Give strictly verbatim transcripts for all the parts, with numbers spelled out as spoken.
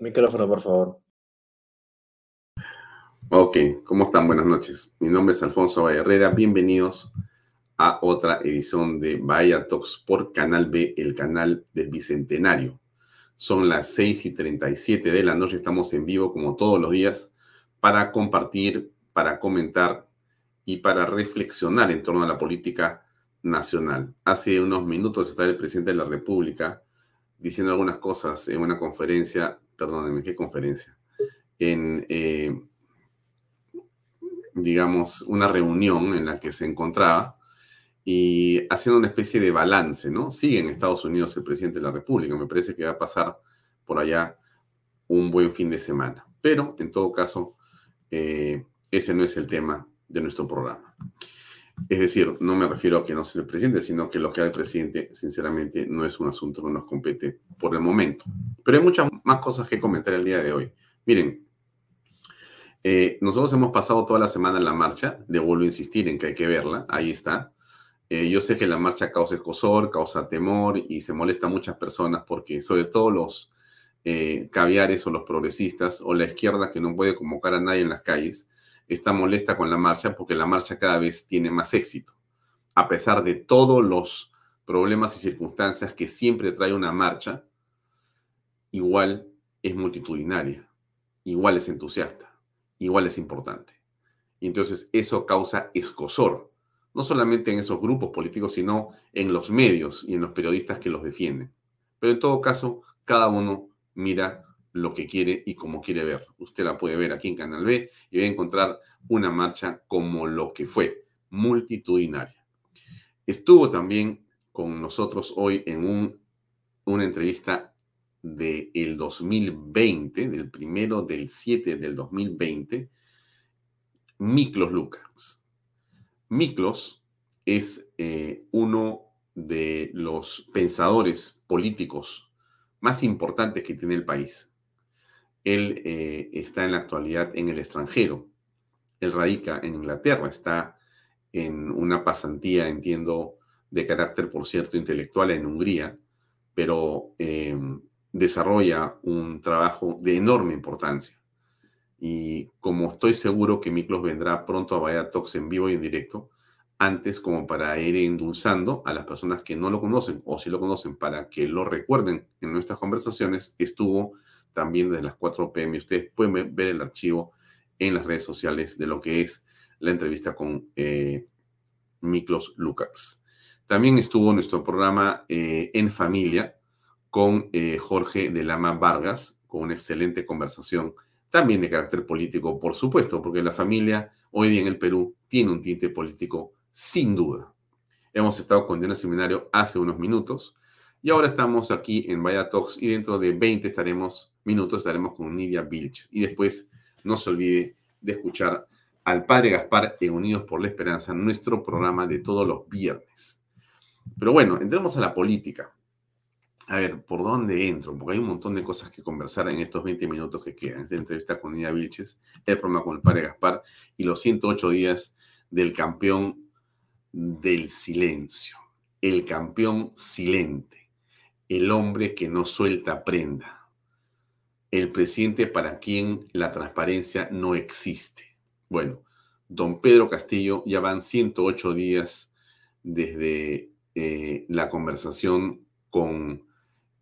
Micrófono, por favor. Ok, ¿cómo están? Buenas noches. Mi nombre es Alfonso Valle Herrera. Bienvenidos a otra edición de Bayer Talks por Canal B, el canal del Bicentenario. Son las seis y treinta y siete de la noche. Estamos en vivo como todos los días para compartir, para comentar y para reflexionar en torno a la política nacional. Hace unos minutos está el presidente de la República diciendo algunas cosas en una conferencia, perdónenme, ¿qué conferencia? En... Eh, digamos, una reunión en la que se encontraba y haciendo una especie de balance, ¿no? Sigue en Estados Unidos el presidente de la República. Me parece que va a pasar por allá un buen fin de semana. Pero, en todo caso, eh, ese no es el tema de nuestro programa. Es decir, no me refiero a que no sea el presidente, sino que lo que haga el presidente, sinceramente, no es un asunto que nos compete por el momento. Pero hay muchas más cosas que comentar el día de hoy. Miren, Eh, nosotros hemos pasado toda la semana en la marcha, le vuelvo a insistir en que hay que verla, ahí está. Eh, yo sé que la marcha causa escozor, causa temor y se molesta a muchas personas porque sobre todo los eh, caviares o los progresistas o la izquierda que no puede convocar a nadie en las calles está molesta con la marcha porque la marcha cada vez tiene más éxito. A pesar de todos los problemas y circunstancias que siempre trae una marcha, igual es multitudinaria, igual es entusiasta. Igual es importante. Y entonces eso causa escozor, no solamente en esos grupos políticos, sino en los medios y en los periodistas que los defienden. Pero en todo caso, cada uno mira lo que quiere y como quiere ver. Usted la puede ver aquí en Canal B y va a encontrar una marcha como lo que fue, multitudinaria. Estuvo también con nosotros hoy en un, una entrevista del dos mil veinte, del primero del siete del dos mil veinte, Miklos Lukács. Miklos es eh, uno de los pensadores políticos más importantes que tiene el país. Él eh, está en la actualidad en el extranjero. Él radica en Inglaterra, está en una pasantía, entiendo, de carácter, por cierto, intelectual en Hungría, pero... Eh, desarrolla un trabajo de enorme importancia. Y como estoy seguro que Miklos vendrá pronto a Bayer Talks en vivo y en directo, antes como para ir endulzando a las personas que no lo conocen, o si lo conocen, para que lo recuerden en nuestras conversaciones, estuvo también desde las cuatro p m Ustedes pueden ver el archivo en las redes sociales de lo que es la entrevista con eh, Miklos Lukács. También estuvo nuestro programa eh, En Familia, con eh, Jorge de Lama Vargas, con una excelente conversación, también de carácter político, por supuesto, porque la familia hoy día en el Perú tiene un tinte político, sin duda. Hemos estado con Diana Seminario hace unos minutos, y ahora estamos aquí en Bayer Talks, y dentro de veinte estaremos, minutos estaremos con Nidia Vilches. Y después, no se olvide de escuchar al Padre Gaspar en Unidos por la Esperanza, nuestro programa de todos los viernes. Pero bueno, entremos a la política. A ver, ¿por dónde entro? Porque hay un montón de cosas que conversar en estos veinte minutos que quedan. Esta entrevista con Nidia Vilches, el programa con el Padre Gaspar y los ciento ocho días del campeón del silencio. El campeón silente. El hombre que no suelta prenda. El presidente para quien la transparencia no existe. Bueno, don Pedro Castillo, ya van ciento ocho días desde eh, la conversación con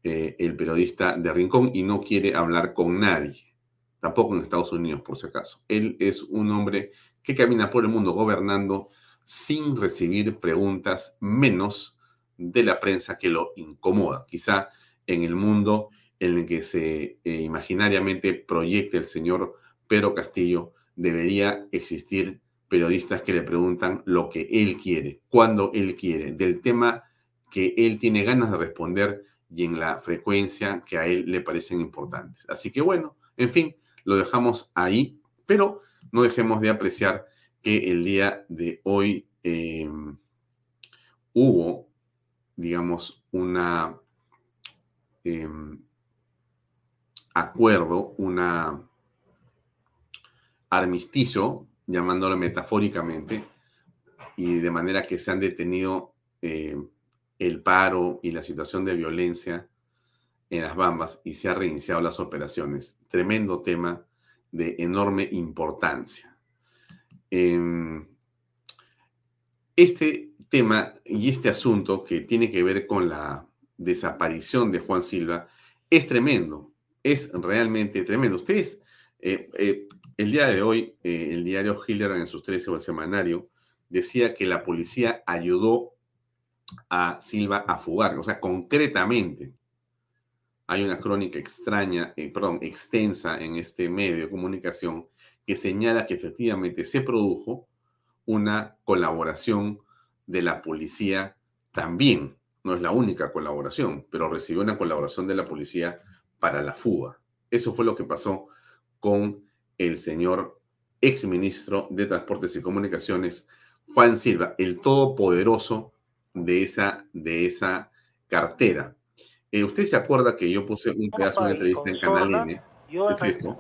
eh, el periodista de Rincón y no quiere hablar con nadie, tampoco en Estados Unidos, por si acaso. Él es un hombre que camina por el mundo gobernando sin recibir preguntas, menos de la prensa que lo incomoda. Quizá en el mundo en el que se eh, imaginariamente proyecta el señor Pedro Castillo, debería existir periodistas que le preguntan lo que él quiere, cuando él quiere, del tema que él tiene ganas de responder y en la frecuencia que a él le parecen importantes. Así que bueno, en fin, lo dejamos ahí, pero no dejemos de apreciar que el día de hoy eh, hubo, digamos, una... Eh, acuerdo, una armisticio, llamándolo metafóricamente, y de manera que se han detenido eh, el paro y la situación de violencia en las Bambas y se han reiniciado las operaciones. Tremendo tema de enorme importancia. Eh, este tema y este asunto que tiene que ver con la desaparición de Juan Silva es tremendo. Es realmente tremendo. Ustedes, eh, eh, el día de hoy, eh, el diario Hiller en sus trece o el semanario, decía que la policía ayudó a Silva a fugar. O sea, concretamente, hay una crónica extraña, eh, perdón, extensa en este medio de comunicación que señala que efectivamente se produjo una colaboración de la policía también. No es la única colaboración, pero recibió una colaboración de la policía para la fuga. Eso fue lo que pasó con el señor exministro de Transportes y Comunicaciones, Juan Silva, el todopoderoso de esa, de esa cartera. Eh, usted se acuerda que yo puse un pedazo de una entrevista en Canal N. Yo ¿Qué es esto?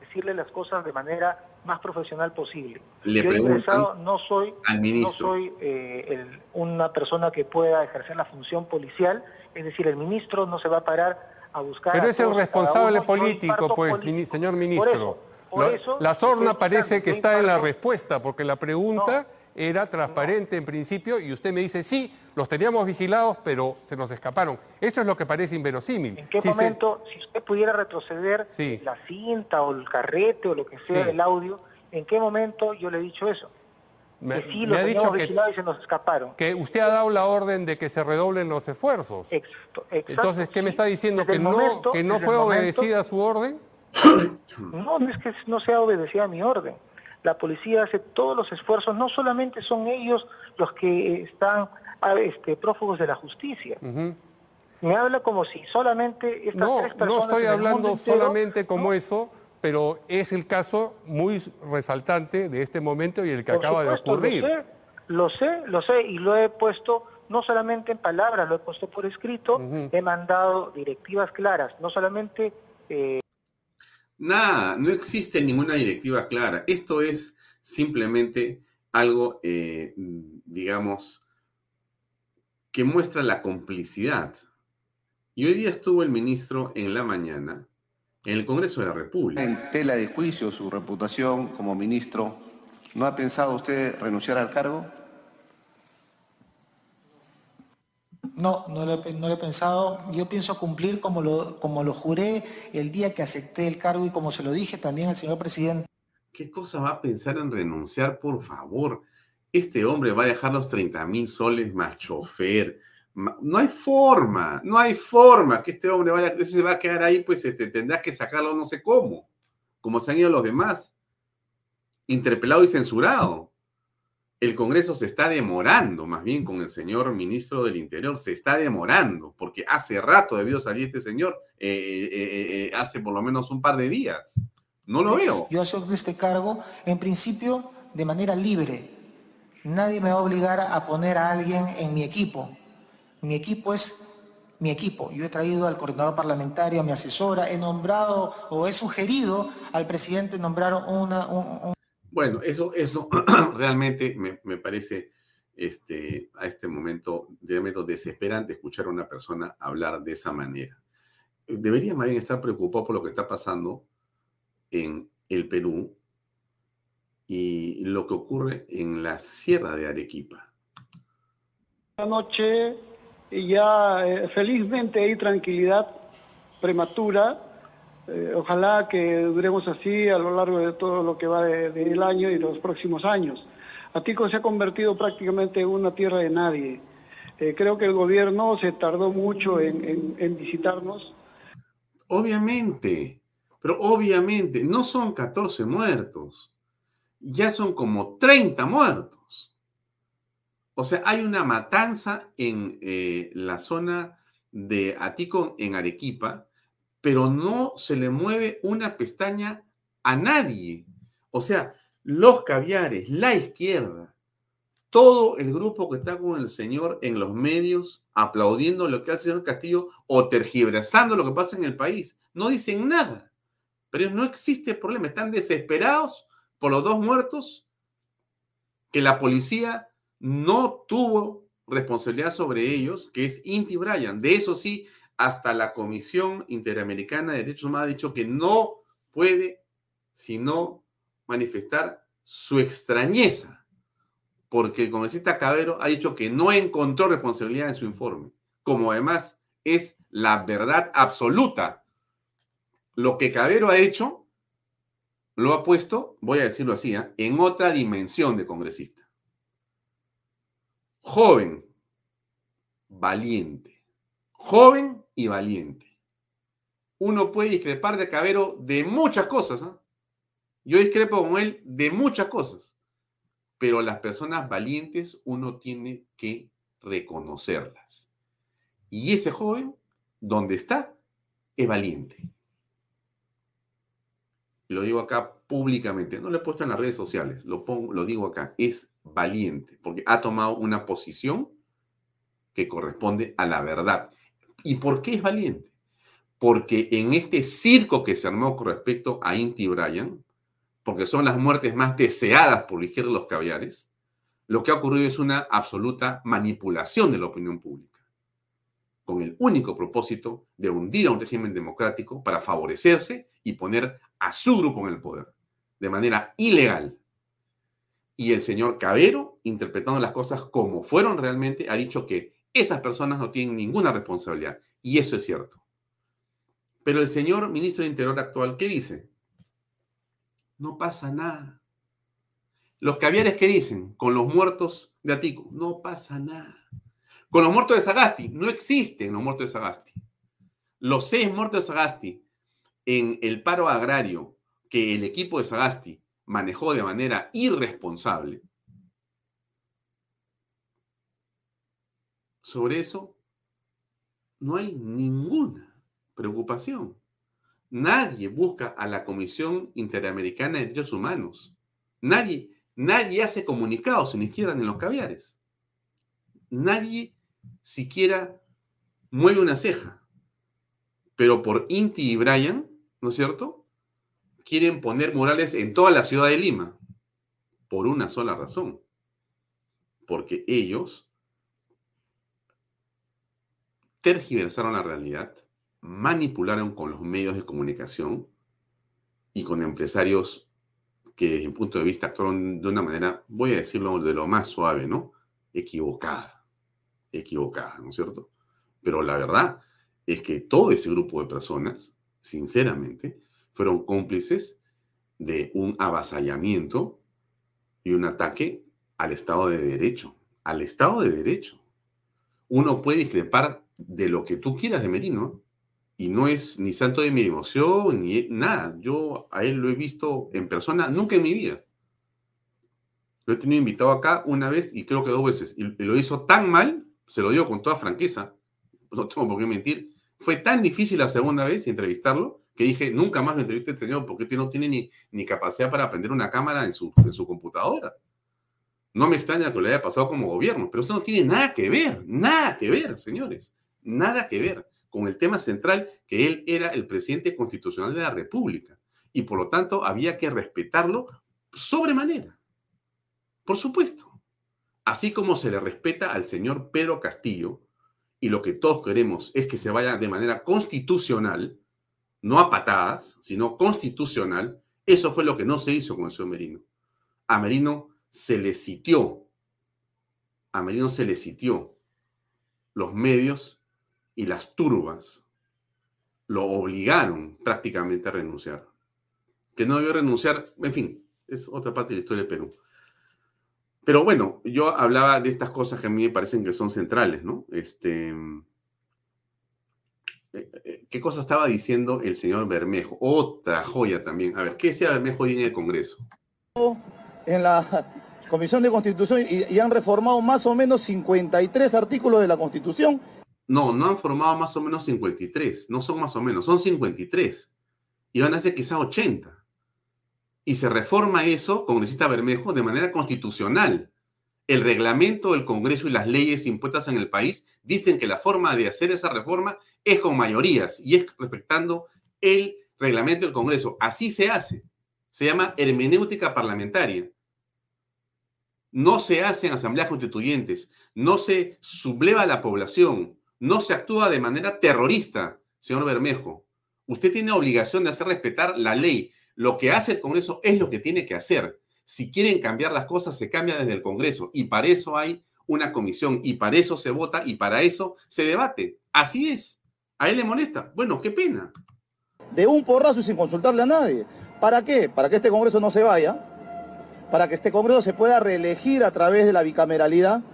Decirle las cosas de manera más profesional posible. Le yo pregunto no soy, al ministro. No soy eh, el, una persona que pueda ejercer la función policial. Es decir, el ministro no se va a parar a buscar... Pero es el responsable político, pues, mini, señor ministro. Por eso, por eso, la sorna parece que está en la respuesta, porque la pregunta no, era transparente no. en principio, y usted me dice, sí, los teníamos vigilados, pero se nos escaparon. Eso es lo que parece inverosímil. ¿En qué si momento, se... si usted pudiera retroceder sí. la cinta o el carrete o lo que sea, sí. el audio, en qué momento yo le he dicho eso? Me, que sí, me ha dicho que, y se nos escaparon. Que usted ha dado la orden de que se redoblen los esfuerzos. Exacto, exacto, entonces, ¿qué sí. me está diciendo? ¿Que no, momento, que no fue obedecida momento, su orden? No, no es que no sea obedecida a mi orden. La policía hace todos los esfuerzos, no solamente son ellos los que están este, prófugos de la justicia. Uh-huh. Me habla como si solamente estas no, tres personas... No, estoy hablando entero, solamente como ¿no? eso... pero es el caso muy resaltante de este momento y el que Por acaba supuesto, de ocurrir. Lo sé, lo sé, lo sé, y lo he puesto no solamente en palabras, lo he puesto por escrito, uh-huh. he mandado directivas claras, no solamente... Eh... Nada, no existe ninguna directiva clara. Esto es simplemente algo, eh, digamos, que muestra la complicidad. Y hoy día estuvo el ministro en la mañana... en el Congreso de la República. En tela de juicio su reputación como ministro, ¿no ha pensado usted renunciar al cargo? No, no lo, no lo he pensado. Yo pienso cumplir como lo, como lo juré el día que acepté el cargo y como se lo dije también al señor presidente. ¿Qué cosa va a pensar en renunciar, por favor? Este hombre va a dejar los treinta mil soles más chofer. No hay forma, no hay forma que este hombre vaya, se va a quedar ahí, pues este, tendrás que sacarlo no sé cómo, como se han ido los demás, interpelado y censurado. El Congreso se está demorando, más bien con el señor ministro del Interior, se está demorando, porque hace rato debió salir este señor, eh, eh, eh, hace por lo menos un par de días. No lo veo. Yo asumo este cargo, en principio, de manera libre. Nadie me va a obligar a poner a alguien en mi equipo. Mi equipo es mi equipo. Yo he traído al coordinador parlamentario, a mi asesora, he nombrado o he sugerido al presidente nombrar una... Un, un... Bueno, eso, eso realmente me, me parece este, a este momento realmente desesperante escuchar a una persona hablar de esa manera. Debería más bien estar preocupado por lo que está pasando en el Perú y lo que ocurre en la sierra de Arequipa. La noche ya eh, felizmente hay tranquilidad prematura. Eh, ojalá que duremos así a lo largo de todo lo que va del de, de año y los próximos años. Atico se ha convertido prácticamente en una tierra de nadie. Eh, creo que el gobierno se tardó mucho en, en, en visitarnos. Obviamente, pero obviamente no son catorce muertos, ya son como treinta muertos. O sea, hay una matanza en eh, la zona de Atico, en Arequipa, pero no se le mueve una pestaña a nadie. O sea, los caviares, la izquierda, todo el grupo que está con el señor en los medios aplaudiendo lo que hace el señor Castillo o tergiversando lo que pasa en el país. No dicen nada, pero no existe problema. Están desesperados por los dos muertos que la policía no tuvo responsabilidad sobre ellos, que es Inti Bryan. De eso sí, hasta la Comisión Interamericana de Derechos Humanos ha dicho que no puede sino manifestar su extrañeza, porque el congresista Cabero ha dicho que no encontró responsabilidad en su informe, como además es la verdad absoluta. Lo que Cabero ha hecho, lo ha puesto, voy a decirlo así, ¿eh? en otra dimensión de congresista. Joven, valiente. Joven y valiente. Uno puede discrepar de Cabero de muchas cosas, ¿eh? Yo discrepo con él de muchas cosas. Pero las personas valientes uno tiene que reconocerlas. Y ese joven, donde está, es valiente. Lo digo acá públicamente, no lo he puesto en las redes sociales, lo pongo, lo digo acá, es valiente, porque ha tomado una posición que corresponde a la verdad. ¿Y por qué es valiente? Porque en este circo que se armó con respecto a Inti Bryan, porque son las muertes más deseadas por la izquierda de los caviares, lo que ha ocurrido es una absoluta manipulación de la opinión pública, con el único propósito de hundir a un régimen democrático para favorecerse y poner a su grupo en el poder, de manera ilegal. Y el señor Cabero, interpretando las cosas como fueron realmente, ha dicho que esas personas no tienen ninguna responsabilidad, y eso es cierto. Pero el señor ministro de Interior actual, ¿qué dice? No pasa nada. Los caviares, ¿qué dicen? Con los muertos de Atico, no pasa nada. Con los muertos de Sagasti, no existen los muertos de Sagasti. Los seis muertos de Sagasti en el paro agrario que el equipo de Sagasti manejó de manera irresponsable. Sobre eso no hay ninguna preocupación. Nadie busca a la Comisión Interamericana de Derechos Humanos. Nadie, nadie hace comunicados, ni siquiera en los caviares. Nadie siquiera mueve una ceja. Pero por Inti y Bryan, ¿no es cierto? Quieren poner murales en toda la ciudad de Lima. Por una sola razón. Porque ellos tergiversaron la realidad, manipularon con los medios de comunicación y con empresarios que desde mi punto de vista actuaron de una manera, voy a decirlo de lo más suave, ¿no? Equivocada. Equivocada, ¿no es cierto? Pero la verdad es que todo ese grupo de personas, sinceramente, fueron cómplices de un avasallamiento y un ataque al Estado de Derecho. Al Estado de Derecho. Uno puede discrepar de lo que tú quieras de Merino, y no es ni santo de mi devoción, ni nada. Yo a él lo he visto en persona nunca en mi vida. Lo he tenido invitado acá una vez y creo que dos veces. Y lo hizo tan mal, se lo digo con toda franqueza, no tengo por qué mentir. Fue tan difícil la segunda vez entrevistarlo que dije, nunca más lo entreviste al señor porque no tiene ni, ni capacidad para prender una cámara en su, en su computadora. No me extraña que lo haya pasado como gobierno, pero esto no tiene nada que ver, nada que ver, señores. Nada que ver con el tema central, que él era el presidente constitucional de la República y por lo tanto había que respetarlo sobremanera, por supuesto, así como se le respeta al señor Pedro Castillo, y lo que todos queremos es que se vaya de manera constitucional, no a patadas, sino constitucional. Eso fue lo que no se hizo con el señor Merino. A Merino se le sitió, a Merino se le sitió los medios y las turbas lo obligaron prácticamente a renunciar. Que no debió renunciar, en fin, es otra parte de la historia de Perú. Pero bueno, yo hablaba de estas cosas que a mí me parecen que son centrales, ¿no? Este, ¿qué cosa estaba diciendo el señor Bermejo? Otra joya también. A ver, ¿qué decía Bermejo hoy en el Congreso? En la Comisión de Constitución y, y han reformado más o menos cincuenta y tres artículos de la Constitución. No, no han formado más o menos cincuenta y tres. No son más o menos, son cincuenta y tres. Y van a ser quizá ochenta. Y se reforma eso, congresista Bermejo, de manera constitucional. El reglamento del Congreso y las leyes impuestas en el país dicen que la forma de hacer esa reforma es con mayorías y es respetando el reglamento del Congreso. Así se hace. Se llama hermenéutica parlamentaria. No se hacen asambleas constituyentes, no se subleva a la población, no se actúa de manera terrorista, señor Bermejo. Usted tiene obligación de hacer respetar la ley. Lo que hace el Congreso es lo que tiene que hacer. Si quieren cambiar las cosas, se cambia desde el Congreso. Y para eso hay una comisión. Y para eso se vota. Y para eso se debate. Así es. A él le molesta. Bueno, qué pena. De un porrazo y sin consultarle a nadie. ¿Para qué? Para que este Congreso no se vaya. Para que este Congreso se pueda reelegir a través de la bicameralidad.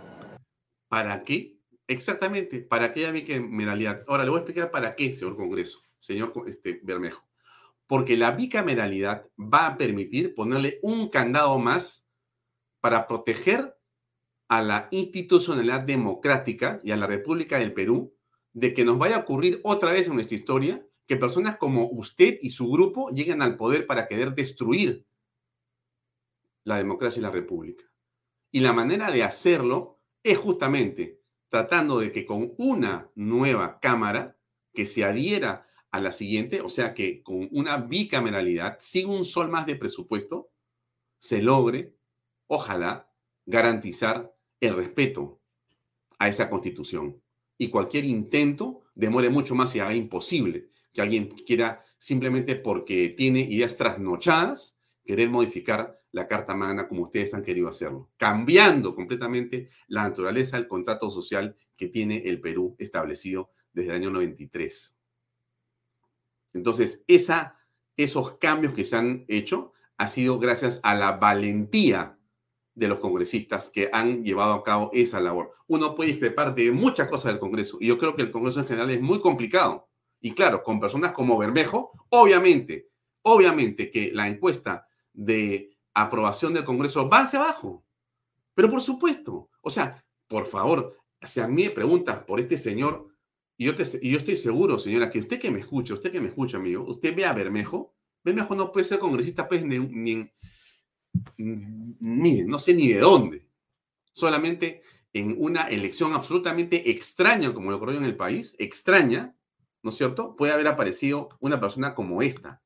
¿Para qué? Exactamente. ¿Para qué la bicameralidad? Ahora, le voy a explicar para qué, señor Congreso. Señor este, Bermejo. Porque la bicameralidad va a permitir ponerle un candado más para proteger a la institucionalidad democrática y a la República del Perú de que nos vaya a ocurrir otra vez en nuestra historia que personas como usted y su grupo lleguen al poder para querer destruir la democracia y la República. Y la manera de hacerlo es justamente tratando de que con una nueva Cámara que se adhiera a la siguiente, o sea que con una bicameralidad, sin un sol más de presupuesto, se logre, ojalá, garantizar el respeto a esa Constitución. Y cualquier intento demore mucho más y haga imposible que alguien quiera, simplemente porque tiene ideas trasnochadas, querer modificar la Carta Magna como ustedes han querido hacerlo, cambiando completamente la naturaleza del contrato social que tiene el Perú establecido desde el año noventa y tres. Entonces, esa, esos cambios que se han hecho ha sido gracias a la valentía de los congresistas que han llevado a cabo esa labor. Uno puede discrepar de muchas cosas del Congreso, y yo creo que el Congreso en general es muy complicado. Y claro, con personas como Bermejo, obviamente, obviamente que la encuesta de aprobación del Congreso va hacia abajo. Pero por supuesto, o sea, por favor, si a mí me preguntas por este señor... Y yo, te, y yo estoy seguro, señora, que usted que me escucha, usted que me escucha, amigo, usted ve a Bermejo. Bermejo no puede ser congresista, pues, ni, ni, ni no sé ni de dónde. Solamente en una elección absolutamente extraña, como lo ocurrió en el país, extraña, ¿no es cierto? Puede haber aparecido una persona como esta.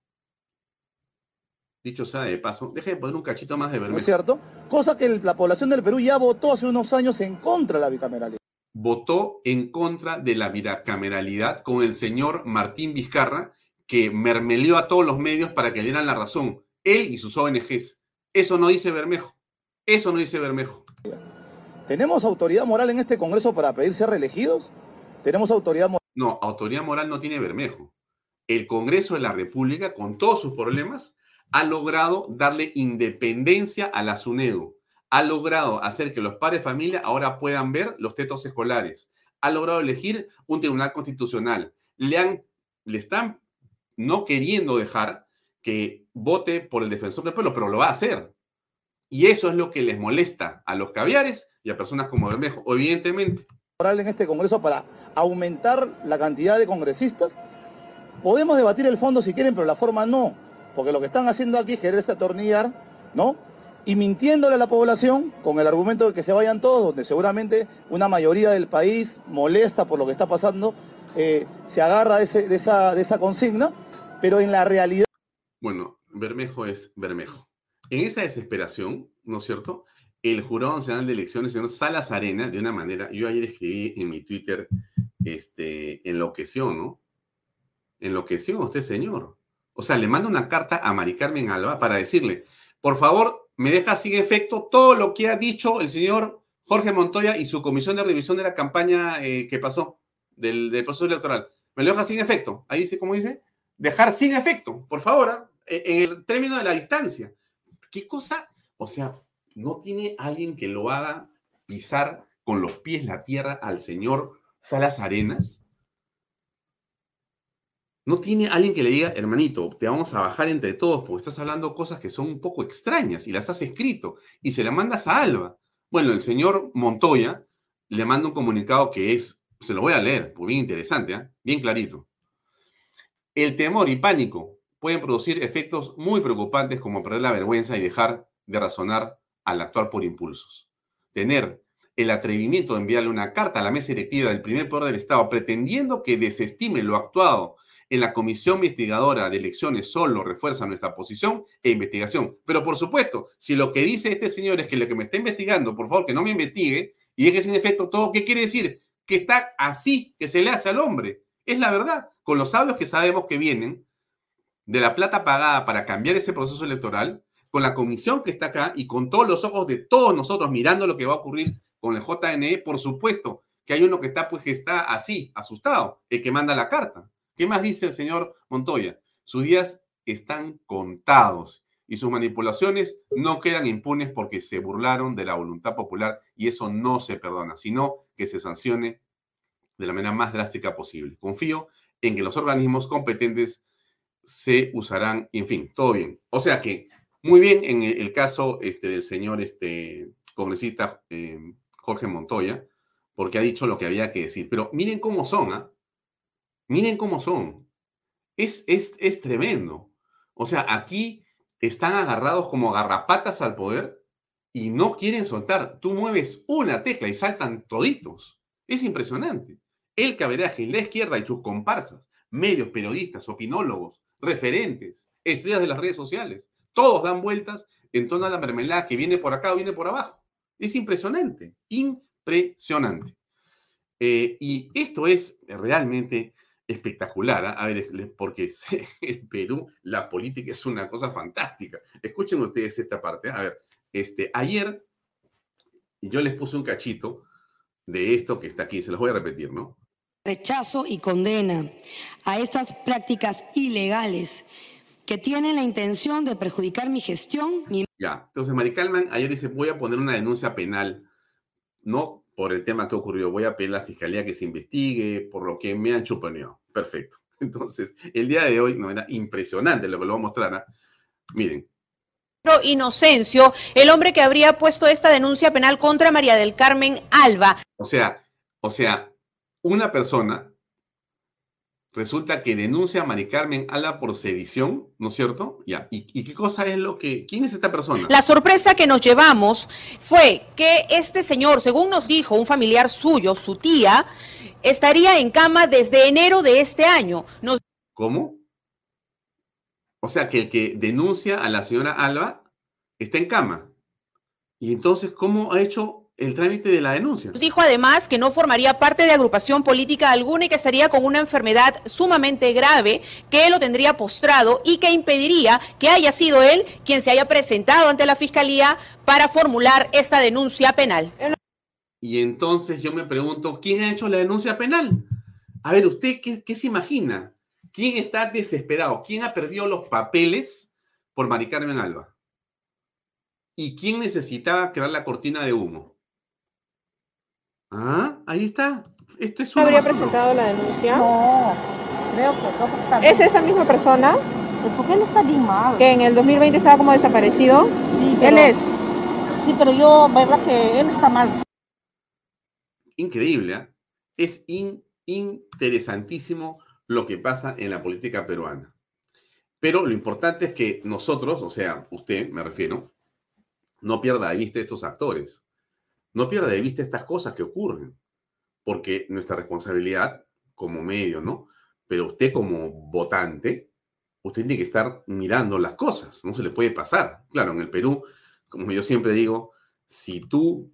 Dicho sea de paso, deje de poner un cachito más de Bermejo. ¿No es cierto? Cosa que la población del Perú ya votó hace unos años en contra de la bicameralidad. Votó en contra de la bicameralidad con el señor Martín Vizcarra, que mermeleó a todos los medios para que le dieran la razón. Él y sus O N Ges. Eso no dice Bermejo. Eso no dice Bermejo. ¿Tenemos autoridad moral en este Congreso para pedir ser reelegidos? ¿Tenemos autoridad moral? No, autoridad moral no tiene Bermejo. El Congreso de la República, con todos sus problemas, ha logrado darle independencia a la SUNEDU. Ha logrado hacer que los padres de familia ahora puedan ver los tetos escolares. Ha logrado elegir un tribunal constitucional. Le, han, le están no queriendo dejar que vote por el defensor del pueblo, pero lo va a hacer. Y eso es lo que les molesta a los caviares y a personas como Bermejo, evidentemente. En este Congreso para aumentar la cantidad de congresistas. Podemos debatir el fondo si quieren, pero la forma no. Porque lo que están haciendo aquí es quererse atornillar, ¿no? Y mintiéndole a la población con el argumento de que se vayan todos, donde seguramente una mayoría del país, molesta por lo que está pasando, eh, se agarra de, ese, de, esa, de esa consigna, pero en la realidad... Bueno, Bermejo es Bermejo. En esa desesperación, ¿no es cierto?, el Jurado Nacional de Elecciones, señor Salas Arenas, de una manera... Yo ayer escribí en mi Twitter, este, enloqueció, ¿no? Enloqueció usted, señor. O sea, le manda una carta a Mari Carmen Alva para decirle, por favor... Me deja sin efecto todo lo que ha dicho el señor Jorge Montoya y su comisión de revisión de la campaña eh, que pasó, del, del proceso electoral. Me lo deja sin efecto. Ahí dice, ¿cómo dice? Dejar sin efecto, por favor, ¿eh? En el término de la distancia. ¿Qué cosa? O sea, no tiene alguien que lo haga pisar con los pies la tierra al señor Salas Arenas. No tiene alguien que le diga, hermanito, te vamos a bajar entre todos porque estás hablando cosas que son un poco extrañas y las has escrito y se las mandas a Alba. Bueno, el señor Montoya le manda un comunicado que es, se lo voy a leer, pues bien interesante, ¿eh? Bien clarito. El temor y pánico pueden producir efectos muy preocupantes como perder la vergüenza y dejar de razonar al actuar por impulsos. Tener el atrevimiento de enviarle una carta a la mesa directiva del primer poder del Estado pretendiendo que desestime lo actuado en la comisión investigadora de elecciones solo refuerza nuestra posición e investigación. Pero por supuesto, si lo que dice este señor es que lo que me está investigando, por favor, que no me investigue y deje sin efecto todo, ¿qué quiere decir? Que está así, que se le hace al hombre. Es la verdad. Con los audios que sabemos que vienen de la plata pagada para cambiar ese proceso electoral, con la comisión que está acá y con todos los ojos de todos nosotros mirando lo que va a ocurrir con el J N E, por supuesto que hay uno que está, pues, que está así, asustado, el que manda la carta. ¿Qué más dice el señor Montoya? Sus días están contados y sus manipulaciones no quedan impunes porque se burlaron de la voluntad popular y eso no se perdona, sino que se sancione de la manera más drástica posible. Confío en que los organismos competentes se usarán, en fin, todo bien. O sea que, muy bien en el caso este, del señor este, congresista eh, Jorge Montoya, porque ha dicho lo que había que decir. Pero miren cómo son, ¿ah? ¿eh? Miren cómo son. Es, es, es tremendo. O sea, aquí están agarrados como garrapatas al poder y no quieren soltar. Tú mueves una tecla y saltan toditos. Es impresionante. El caberaje en la izquierda y sus comparsas, medios, periodistas, opinólogos, referentes, estrellas de las redes sociales, todos dan vueltas en torno a la mermelada que viene por acá o viene por abajo. Es impresionante. Impresionante. Eh, y esto es realmente espectacular, ¿eh? A ver, porque en Perú la política es una cosa fantástica. Escuchen ustedes esta parte, ¿eh? A ver, este, ayer yo les puse un cachito de esto que está aquí, se los voy a repetir, ¿no? Rechazo y condena a estas prácticas ilegales que tienen la intención de perjudicar mi gestión. Mi... Ya, entonces Mari Carmen ayer dice, voy a poner una denuncia penal, ¿no? Por el tema que ocurrió, voy a pedir a la fiscalía que se investigue por lo que me han chuponeado. Perfecto. Entonces, el día de hoy, no, era impresionante lo que lo voy a mostrar, ¿eh? Miren. Pedro Inocencio, el hombre que habría puesto esta denuncia penal contra María del Carmen Alva. O sea, o sea, una persona resulta que denuncia a Mari Carmen Alva por sedición, ¿no es cierto? Ya. ¿Y, ¿Y qué cosa es lo que... ¿Quién es esta persona? La sorpresa que nos llevamos fue que este señor, según nos dijo un familiar suyo, su tía, estaría en cama desde enero de este año. Nos... ¿Cómo? O sea, que el que denuncia a la señora Alva está en cama. Y entonces, ¿cómo ha hecho el trámite de la denuncia? Dijo además que no formaría parte de agrupación política alguna y que estaría con una enfermedad sumamente grave que lo tendría postrado y que impediría que haya sido él quien se haya presentado ante la fiscalía para formular esta denuncia penal. Y entonces yo me pregunto, ¿quién ha hecho la denuncia penal? A ver, ¿usted qué, qué se imagina? ¿Quién está desesperado? ¿Quién ha perdido los papeles por Mari Carmen Alva? ¿Y quién necesitaba crear la cortina de humo? Ah, ahí está. Esto es un... ¿Habría presentado la denuncia? No, creo que no, porque está bien. ¿Es esa misma persona? Porque él está bien mal. Que en el dos mil veinte estaba como desaparecido. Sí, pero... Él es. Sí, pero yo, verdad que él está mal. Increíble, ¿eh? Es in, interesantísimo lo que pasa en la política peruana. Pero lo importante es que nosotros, o sea, usted, me refiero, no pierda de vista estos actores. No pierda de vista estas cosas que ocurren, porque nuestra responsabilidad como medio, ¿no? Pero usted como votante, usted tiene que estar mirando las cosas, no se le puede pasar. Claro, en el Perú, como yo siempre digo, si tú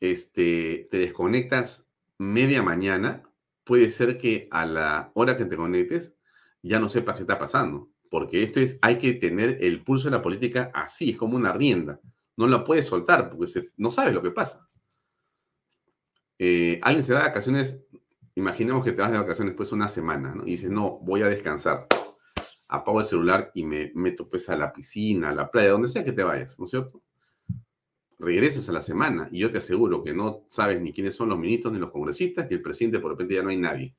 este, te desconectas media mañana, puede ser que a la hora que te conectes ya no sepas qué está pasando, porque esto es, hay que tener el pulso de la política así, es como una rienda. No la puedes soltar porque se, no sabes lo que pasa. eh, alguien se da vacaciones, imaginemos que te vas de vacaciones después de una semana, ¿no? Y dices, no, voy a descansar. Apago el celular y me meto pues a la piscina, a la playa, donde sea que te vayas, ¿no es cierto? Regresas a la semana y yo te aseguro que no sabes ni quiénes son los ministros, ni los congresistas, ni el presidente, por repente ya no hay nadie.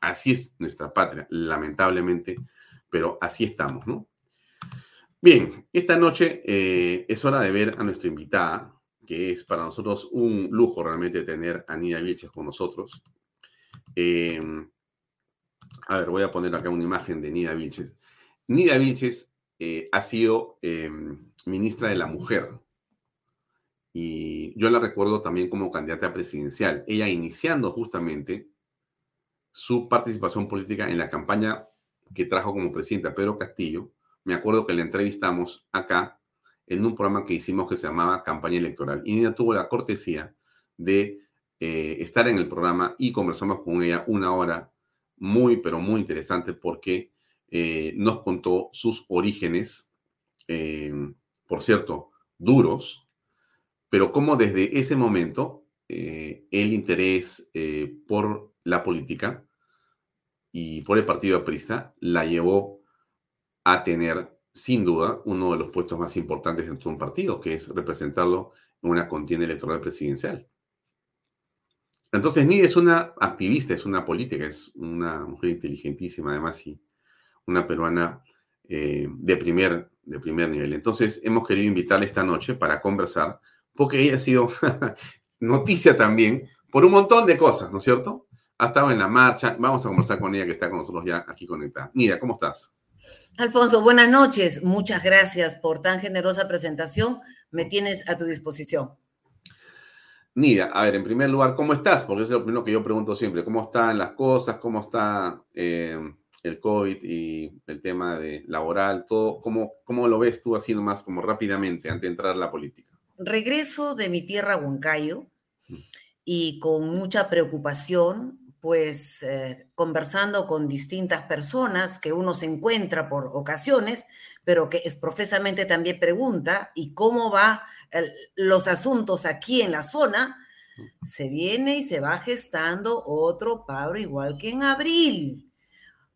Así es nuestra patria, lamentablemente, pero así estamos, ¿no? Bien, esta noche eh, es hora de ver a nuestra invitada, que es para nosotros un lujo realmente tener a Nidia Vilches con nosotros. Eh, a ver, voy a poner acá una imagen de Nidia Vilches. Nidia Vilches eh, ha sido eh, ministra de la Mujer. Y yo la recuerdo también como candidata presidencial. Ella iniciando justamente su participación política en la campaña que trajo como presidenta Pedro Castillo. Me acuerdo que la entrevistamos acá en un programa que hicimos que se llamaba Campaña Electoral. Y ella tuvo la cortesía de eh, estar en el programa y conversamos con ella una hora muy, pero muy interesante porque eh, nos contó sus orígenes, eh, por cierto, duros, pero cómo desde ese momento eh, el interés eh, por la política y por el Partido Aprista la llevó a tener, sin duda, uno de los puestos más importantes dentro de un partido, que es representarlo en una contienda electoral presidencial. Entonces, Nidia es una activista, es una política, es una mujer inteligentísima, además, y una peruana eh, de, primer, de primer nivel. Entonces, hemos querido invitarla esta noche para conversar, porque ella ha sido noticia también por un montón de cosas, ¿no es cierto? Ha estado en la marcha. Vamos a conversar con ella, que está con nosotros ya aquí conectada. Nidia, ¿cómo estás? Alfonso, buenas noches. Muchas gracias por tan generosa presentación. Me tienes a tu disposición. Nidia, a ver, en primer lugar, ¿cómo estás? Porque eso es lo primero que yo pregunto siempre. ¿Cómo están las cosas? ¿Cómo está eh, el COVID y el tema de laboral? Todo. ¿Cómo, cómo lo ves tú así nomás, como rápidamente, antes de entrar a la política? Regreso de mi tierra, Huancayo, y con mucha preocupación, pues eh, conversando con distintas personas que uno se encuentra por ocasiones, pero que es profesamente también pregunta, ¿y cómo van los asuntos aquí en la zona? Se viene y se va gestando otro paro igual que en abril,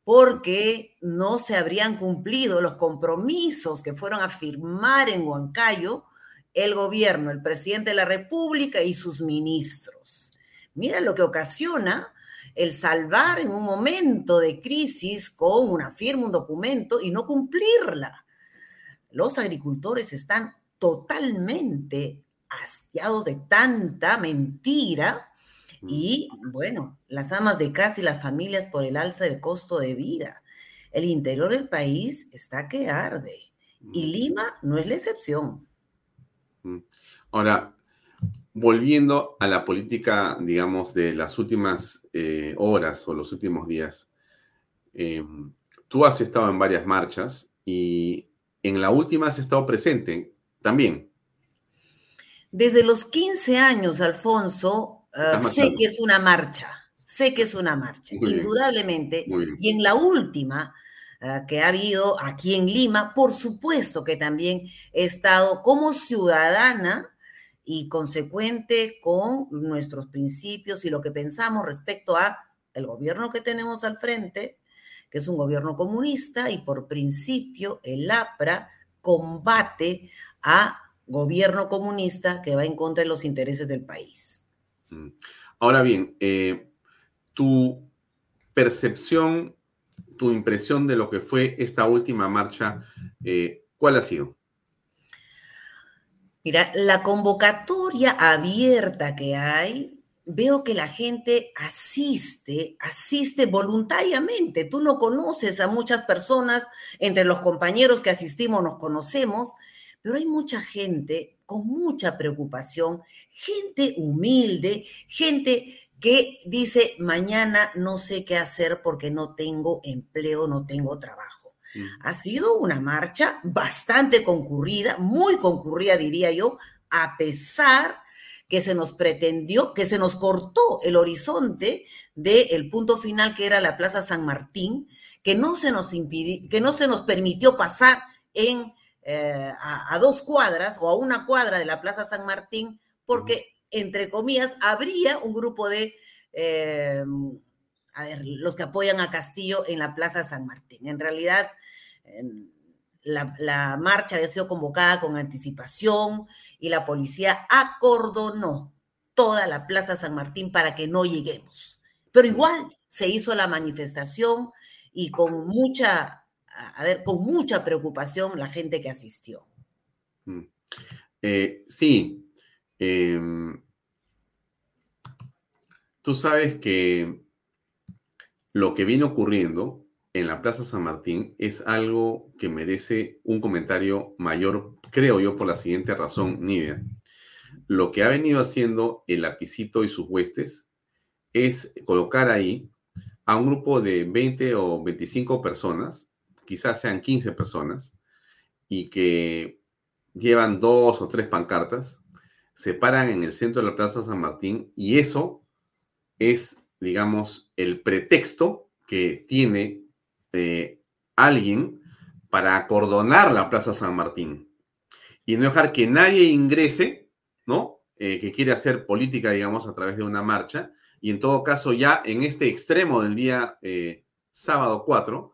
porque no se habrían cumplido los compromisos que fueron a firmar en Huancayo el gobierno, el presidente de la República y sus ministros. Mira lo que ocasiona el salvar en un momento de crisis con una firma, un documento, y no cumplirla. Los agricultores están totalmente hastiados de tanta mentira y, bueno, las amas de casa y las familias por el alza del costo de vida. El interior del país está que arde y Lima no es la excepción. Ahora, volviendo a la política, digamos, de las últimas eh, horas o los últimos días, eh, tú has estado en varias marchas y en la última has estado presente también. Desde los quince años, Alfonso, uh, sé que es una marcha, sé que es una marcha, muy indudablemente. Bien, bien. Y en la última uh, que ha habido aquí en Lima, por supuesto que también he estado como ciudadana y consecuente con nuestros principios y lo que pensamos respecto a el gobierno que tenemos al frente, que es un gobierno comunista, y por principio el APRA combate a gobierno comunista que va en contra de los intereses del país. Ahora bien, eh, tu percepción, tu impresión de lo que fue esta última marcha, eh, ¿cuál ha sido? Mira, la convocatoria abierta que hay, veo que la gente asiste, asiste voluntariamente. Tú no conoces a muchas personas, entre los compañeros que asistimos nos conocemos, pero hay mucha gente con mucha preocupación, gente humilde, gente que dice, mañana no sé qué hacer porque no tengo empleo, no tengo trabajo. Ha sido una marcha bastante concurrida, muy concurrida diría yo, a pesar que se nos pretendió, que se nos cortó el horizonte del punto final que era la Plaza San Martín, que no se nos impidió, que no se nos permitió pasar en, eh, a, a dos cuadras o a una cuadra de la Plaza San Martín porque entre comillas, habría un grupo de, eh, a ver, los que apoyan a Castillo en la Plaza San Martín. En realidad, eh, la, la marcha había sido convocada con anticipación y la policía acordonó toda la Plaza San Martín para que no lleguemos. Pero igual se hizo la manifestación y con mucha, a ver, con mucha preocupación la gente que asistió. Mm. Eh, sí. Eh, tú sabes que lo que viene ocurriendo en la Plaza San Martín es algo que merece un comentario mayor, creo yo, por la siguiente razón, Nidia. Lo que ha venido haciendo el lapicito y sus huestes es colocar ahí a un grupo de veinte o veinticinco personas, quizás sean quince personas, y que llevan dos o tres pancartas, se paran en el centro de la Plaza San Martín, y eso es, digamos, el pretexto que tiene eh, alguien para acordonar la Plaza San Martín y no dejar que nadie ingrese, ¿no? Eh, que quiere hacer política, digamos, a través de una marcha. Y en todo caso, ya en este extremo del día eh, sábado cuatro,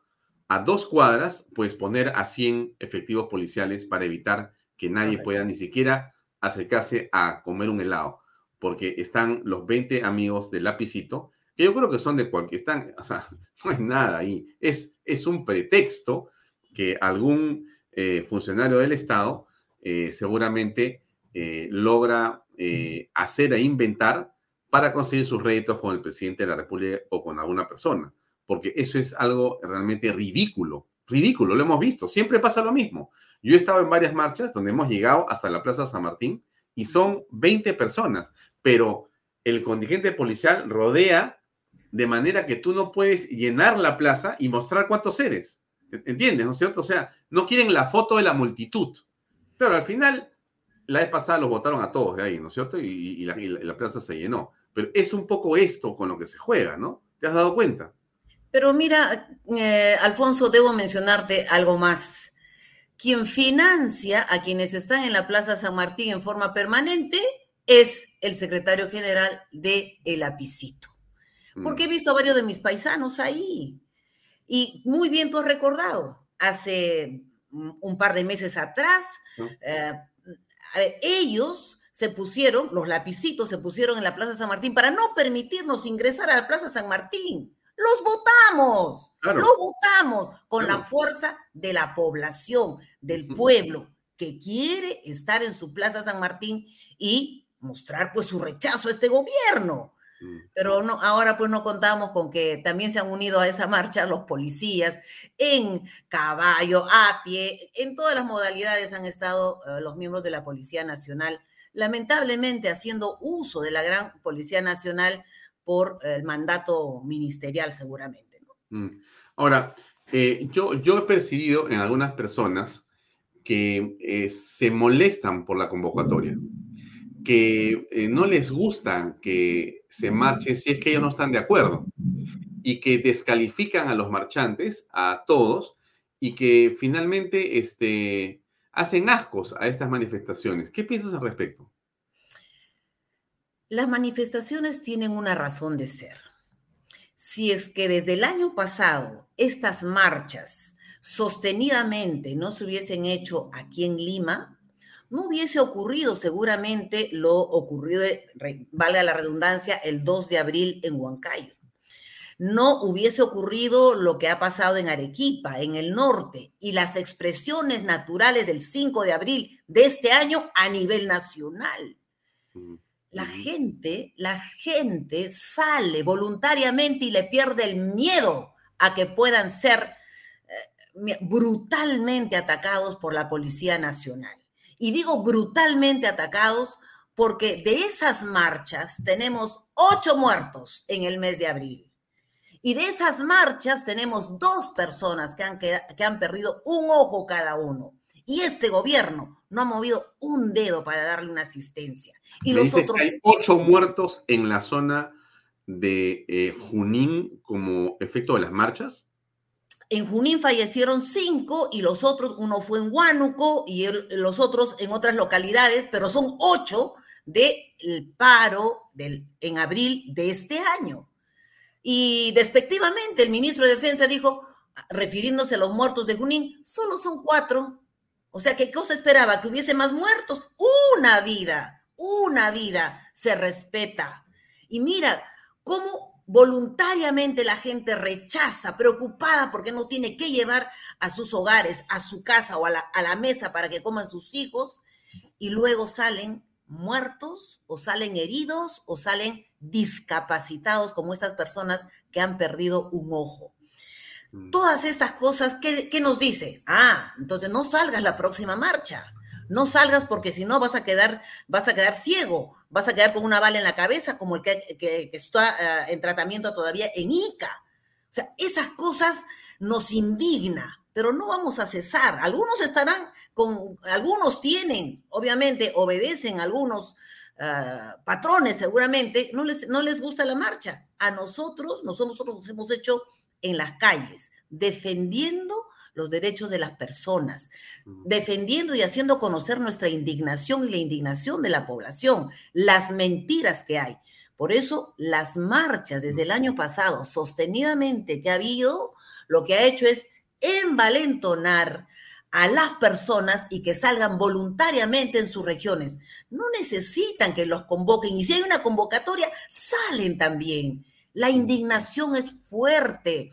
a dos cuadras, pues poner a cien efectivos policiales para evitar que nadie pueda ni siquiera acercarse a comer un helado, porque están los veinte amigos del lapicito, que yo creo que son de cualquier, están, o sea, no es nada ahí, es, es un pretexto que algún eh, funcionario del Estado eh, seguramente eh, logra eh, hacer e inventar para conseguir sus réditos con el presidente de la República o con alguna persona, porque eso es algo realmente ridículo, ridículo, lo hemos visto, siempre pasa lo mismo. Yo he estado en varias marchas donde hemos llegado hasta la Plaza San Martín y son veinte personas, pero el contingente policial rodea de manera que tú no puedes llenar la plaza y mostrar cuántos eres. ¿Entiendes? ¿No es cierto? O sea, no quieren la foto de la multitud. Pero al final, la vez pasada los votaron a todos de ahí, ¿no es cierto? Y, y, la, y la plaza se llenó. Pero es un poco esto con lo que se juega, ¿no? ¿Te has dado cuenta? Pero mira, eh, Alfonso, debo mencionarte algo más. Quien financia a quienes están en la Plaza San Martín en forma permanente es el secretario general de El Lapicito. Porque he visto a varios de mis paisanos ahí. Y muy bien tú has recordado, hace un par de meses atrás, eh, a ver, ellos se pusieron, los lapicitos se pusieron en la Plaza San Martín para no permitirnos ingresar a la Plaza San Martín. Los votamos, claro. los votamos con claro. la fuerza de la población, del pueblo, que quiere estar en su Plaza San Martín y mostrar pues su rechazo a este gobierno. Pero no, ahora pues no contamos con que también se han unido a esa marcha los policías en caballo, a pie, en todas las modalidades han estado uh, los miembros de la Policía Nacional, lamentablemente haciendo uso de la gran Policía Nacional por el mandato ministerial seguramente, ¿no? Ahora, eh, yo, yo he percibido en algunas personas que eh, se molestan por la convocatoria, que eh, no les gusta que se marche si es que ellos no están de acuerdo, y que descalifican a los marchantes, a todos, y que finalmente este, hacen ascos a estas manifestaciones. ¿Qué piensas al respecto? Las manifestaciones tienen una razón de ser. Si es que desde el año pasado estas marchas sostenidamente no se hubiesen hecho aquí en Lima, no hubiese ocurrido seguramente lo ocurrido, valga la redundancia, el dos de abril en Huancayo. No hubiese ocurrido lo que ha pasado en Arequipa, en el norte, y las expresiones naturales del cinco de abril de este año a nivel nacional. Mm. La gente, la gente sale voluntariamente y le pierde el miedo a que puedan ser eh, brutalmente atacados por la Policía Nacional. Y digo brutalmente atacados porque de esas marchas tenemos ocho muertos en el mes de abril. Y de esas marchas tenemos dos personas que han, que, que han perdido un ojo cada uno. Y este gobierno no ha movido un dedo para darle una asistencia. Y me los dices otros... que hay ocho muertos en la zona de eh, Junín como efecto de las marchas. En Junín fallecieron cinco y los otros, uno fue en Huánuco y el, los otros en otras localidades, pero son ocho del paro del, en abril de este año. Y despectivamente el ministro de Defensa dijo, refiriéndose a los muertos de Junín, solo son cuatro. O sea, ¿qué cosa esperaba? ¿Que hubiese más muertos? Una vida, una vida se respeta. Y mira cómo voluntariamente la gente rechaza, preocupada porque no tiene que llevar a sus hogares, a su casa o a la, a la mesa para que coman sus hijos, y luego salen muertos o salen heridos o salen discapacitados como estas personas que han perdido un ojo. Mm. Todas estas cosas, ¿qué, qué nos dice? Ah, entonces no salgas la próxima marcha. No salgas porque si no vas a quedar, vas a quedar ciego, vas a quedar con una bala en la cabeza como el que, que, que está uh, en tratamiento todavía en Ica. O sea, esas cosas nos indignan, pero no vamos a cesar. Algunos estarán con, algunos tienen, obviamente, obedecen algunos uh, patrones seguramente, no les, no les gusta la marcha. A nosotros, nosotros nos hemos hecho en las calles, defendiendo los derechos de las personas, defendiendo y haciendo conocer nuestra indignación y la indignación de la población, las mentiras que hay. Por eso las marchas desde el año pasado, sostenidamente que ha habido, lo que ha hecho es envalentonar a las personas y que salgan voluntariamente en sus regiones. No necesitan que los convoquen y si hay una convocatoria, salen también. La indignación es fuerte.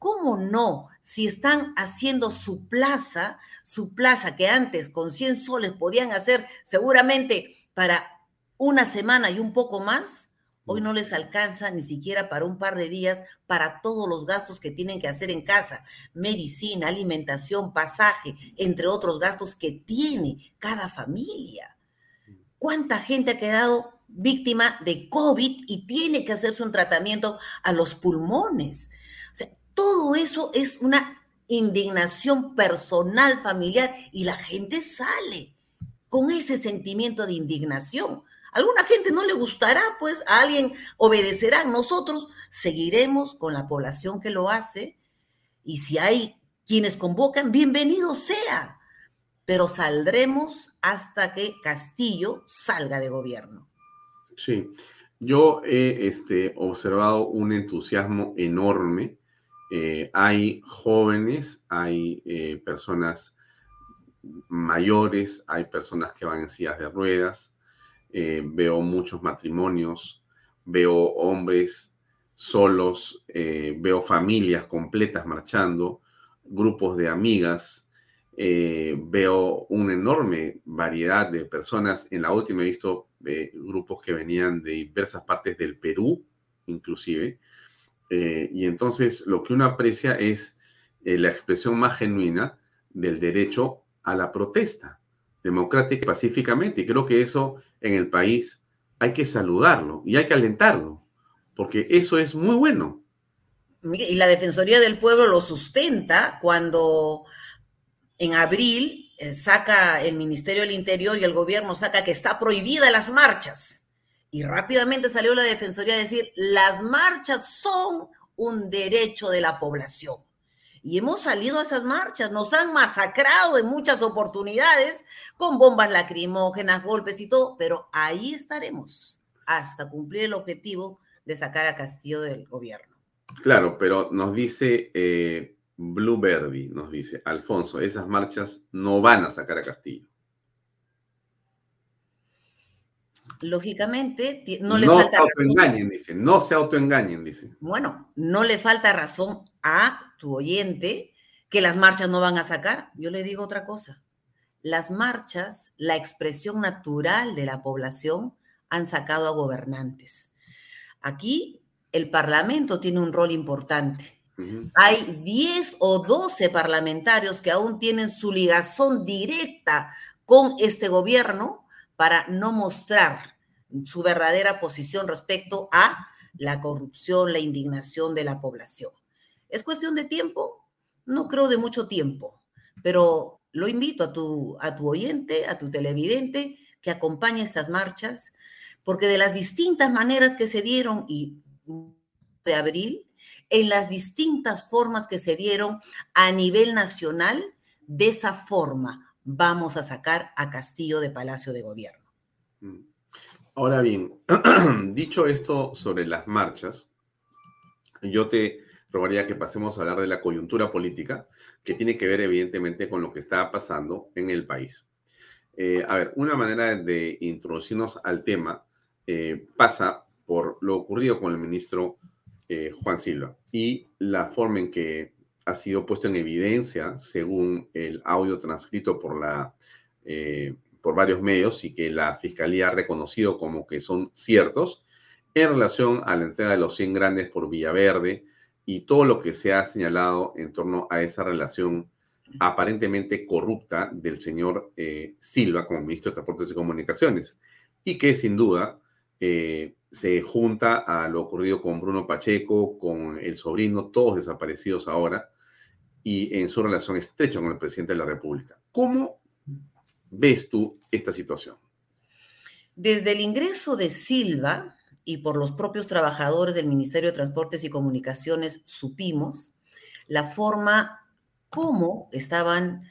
¿Cómo no? Si están haciendo su plaza, su plaza que antes con cien soles podían hacer seguramente para una semana y un poco más, hoy no les alcanza ni siquiera para un par de días para todos los gastos que tienen que hacer en casa, medicina, alimentación, pasaje, entre otros gastos que tiene cada familia. ¿Cuánta gente ha quedado víctima de COVID y tiene que hacerse un tratamiento a los pulmones? O sea, todo eso es una indignación personal, familiar, y la gente sale con ese sentimiento de indignación. A alguna gente no le gustará, pues, a alguien obedecerá. Nosotros seguiremos con la población que lo hace, y si hay quienes convocan, bienvenido sea. Pero saldremos hasta que Castillo salga de gobierno. Sí, yo he este, observado un entusiasmo enorme. Eh, hay jóvenes, hay eh, personas mayores, hay personas que van en sillas de ruedas, eh, veo muchos matrimonios, veo hombres solos, eh, veo familias completas marchando, grupos de amigas, eh, veo una enorme variedad de personas. En la última he visto eh, grupos que venían de diversas partes del Perú, inclusive. Eh, y entonces lo que uno aprecia es eh, la expresión más genuina del derecho a la protesta, democrática y pacíficamente. Y creo que eso en el país hay que saludarlo y hay que alentarlo, porque eso es muy bueno. Y la Defensoría del Pueblo lo sustenta cuando en abril eh, saca el Ministerio del Interior y el gobierno saca que está prohibida las marchas. Y rápidamente salió la Defensoría a decir, las marchas son un derecho de la población. Y hemos salido a esas marchas, nos han masacrado en muchas oportunidades con bombas lacrimógenas, golpes y todo, pero ahí estaremos hasta cumplir el objetivo de sacar a Castillo del gobierno. Claro, pero nos dice eh, Blueberry, nos dice, Alfonso, esas marchas no van a sacar a Castillo. Lógicamente, no le falta razón. No se autoengañen, dice. No se autoengañen, dice. Bueno, no le falta razón a tu oyente que las marchas no van a sacar. Yo le digo otra cosa. Las marchas, la expresión natural de la población, han sacado a gobernantes. Aquí el Parlamento tiene un rol importante. Uh-huh. Hay diez o doce parlamentarios que aún tienen su ligazón directa con este gobierno para no mostrar su verdadera posición respecto a la corrupción, la indignación de la población. ¿Es cuestión de tiempo? No creo de mucho tiempo, pero lo invito a tu, a tu oyente, a tu televidente, que acompañe estas marchas, porque de las distintas maneras que se dieron y de abril, en las distintas formas que se dieron a nivel nacional, de esa forma vamos a sacar a Castillo de Palacio de Gobierno. Ahora bien, dicho esto sobre las marchas, yo te rogaría que pasemos a hablar de la coyuntura política, que tiene que ver evidentemente con lo que está pasando en el país. Eh, a ver, una manera de introducirnos al tema eh, pasa por lo ocurrido con el ministro eh, Juan Silva y la forma en que ha sido puesto en evidencia, según el audio transcrito por la... Eh, por varios medios y que la Fiscalía ha reconocido como que son ciertos en relación a la entrega de los cien grandes por Villaverde y todo lo que se ha señalado en torno a esa relación aparentemente corrupta del señor eh, Silva como Ministro de Transportes y Comunicaciones y que sin duda eh, se junta a lo ocurrido con Bruno Pacheco, con el sobrino, todos desaparecidos ahora y en su relación estrecha con el presidente de la República. ¿Cómo ves tú esta situación? Desde el ingreso de Silva y por los propios trabajadores del Ministerio de Transportes y Comunicaciones supimos la forma como estaban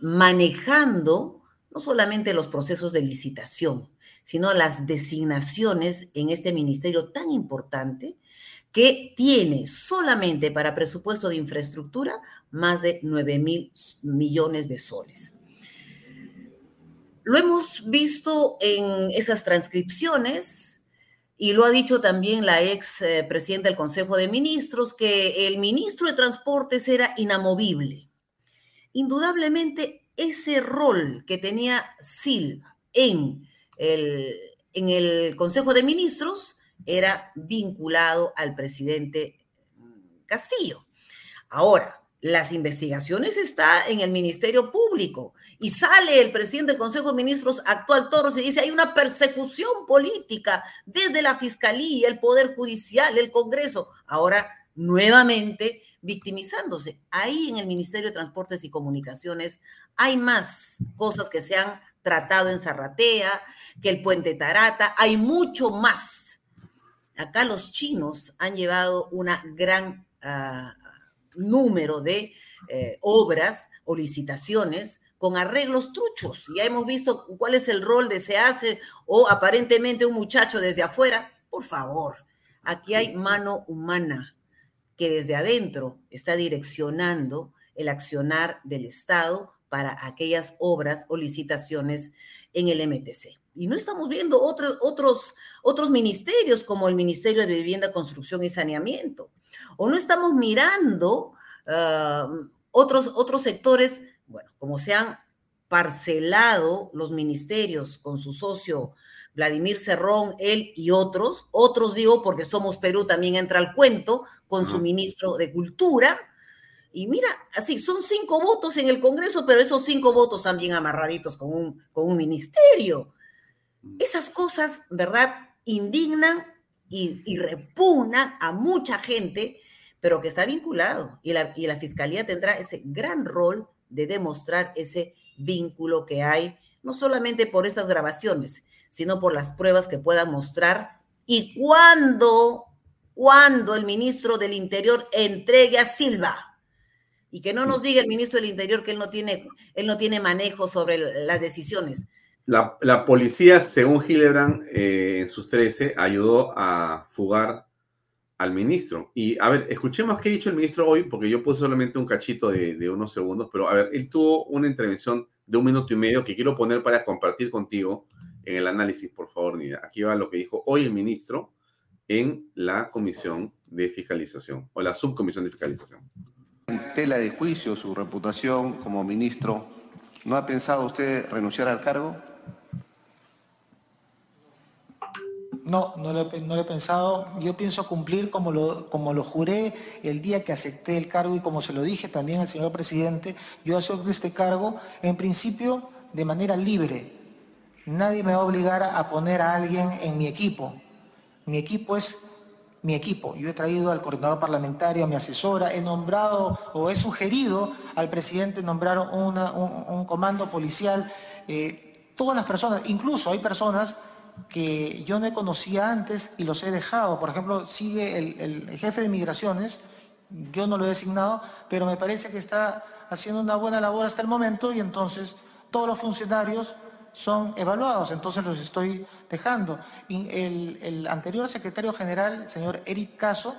manejando no solamente los procesos de licitación, sino las designaciones en este ministerio tan importante que tiene solamente para presupuesto de infraestructura más de nueve mil millones de soles. Lo hemos visto en esas transcripciones y lo ha dicho también la ex eh, presidenta del Consejo de Ministros, que el ministro de Transportes era inamovible. Indudablemente ese rol que tenía Silva en el, en el Consejo de Ministros era vinculado al presidente Castillo. Ahora, las investigaciones están en el Ministerio Público y sale el presidente del Consejo de Ministros actual Torres y dice hay una persecución política desde la Fiscalía, el Poder Judicial, el Congreso, ahora nuevamente victimizándose. Ahí en el Ministerio de Transportes y Comunicaciones hay más cosas que se han tratado en Zarratea, que el Puente Tarata, hay mucho más. Acá los chinos han llevado una gran... Uh, número de eh, obras o licitaciones con arreglos truchos. Ya hemos visto cuál es el rol de se hace o aparentemente un muchacho desde afuera. Por favor, aquí hay mano humana que desde adentro está direccionando el accionar del Estado para aquellas obras o licitaciones en el M T C. Y no estamos viendo otros, otros, otros ministerios como el Ministerio de Vivienda, Construcción y Saneamiento. O no estamos mirando uh, otros, otros sectores, bueno, como se han parcelado los ministerios con su socio Vladimir Cerrón, él y otros. Otros digo porque Somos Perú también entra al cuento con su ministro de Cultura. Y mira, así, son cinco votos en el Congreso, pero esos cinco votos también amarraditos con un, con un ministerio. Esas cosas, ¿verdad?, indignan y, y repugnan a mucha gente, pero que está vinculado. Y la, y la Fiscalía tendrá ese gran rol de demostrar ese vínculo que hay, no solamente por estas grabaciones, sino por las pruebas que puedan mostrar. Y cuando, cuando el ministro del Interior entregue a Silva. Y que no nos diga el ministro del Interior que él no tiene, él no tiene manejo sobre las decisiones. La, la policía, según Hildebrand, eh, en sus trece, ayudó a fugar al ministro. Y, a ver, escuchemos qué ha dicho el ministro hoy, porque yo puse solamente un cachito de, de unos segundos, pero, a ver, él tuvo una intervención de un minuto y medio que quiero poner para compartir contigo en el análisis, por favor, Nidia. Aquí va lo que dijo hoy el ministro en la Comisión de Fiscalización, o la Subcomisión de Fiscalización. Tela de juicio su reputación como ministro, ¿no ha pensado usted renunciar al cargo? No, no lo, no lo he pensado. Yo pienso cumplir como lo, como lo juré el día que acepté el cargo y como se lo dije también al señor presidente, yo acepto este cargo en principio de manera libre. Nadie me va a obligar a poner a alguien en mi equipo. Mi equipo es... Mi equipo, yo he traído al coordinador parlamentario, a mi asesora, he nombrado o he sugerido al presidente nombrar una, un, un comando policial. Eh, todas las personas, incluso hay personas que yo no conocía antes y los he dejado. Por ejemplo, sigue el, el jefe de migraciones, yo no lo he designado, pero me parece que está haciendo una buena labor hasta el momento y entonces todos los funcionarios son evaluados. Entonces los estoy dejando. Y el, el anterior secretario general, señor Eric Caso,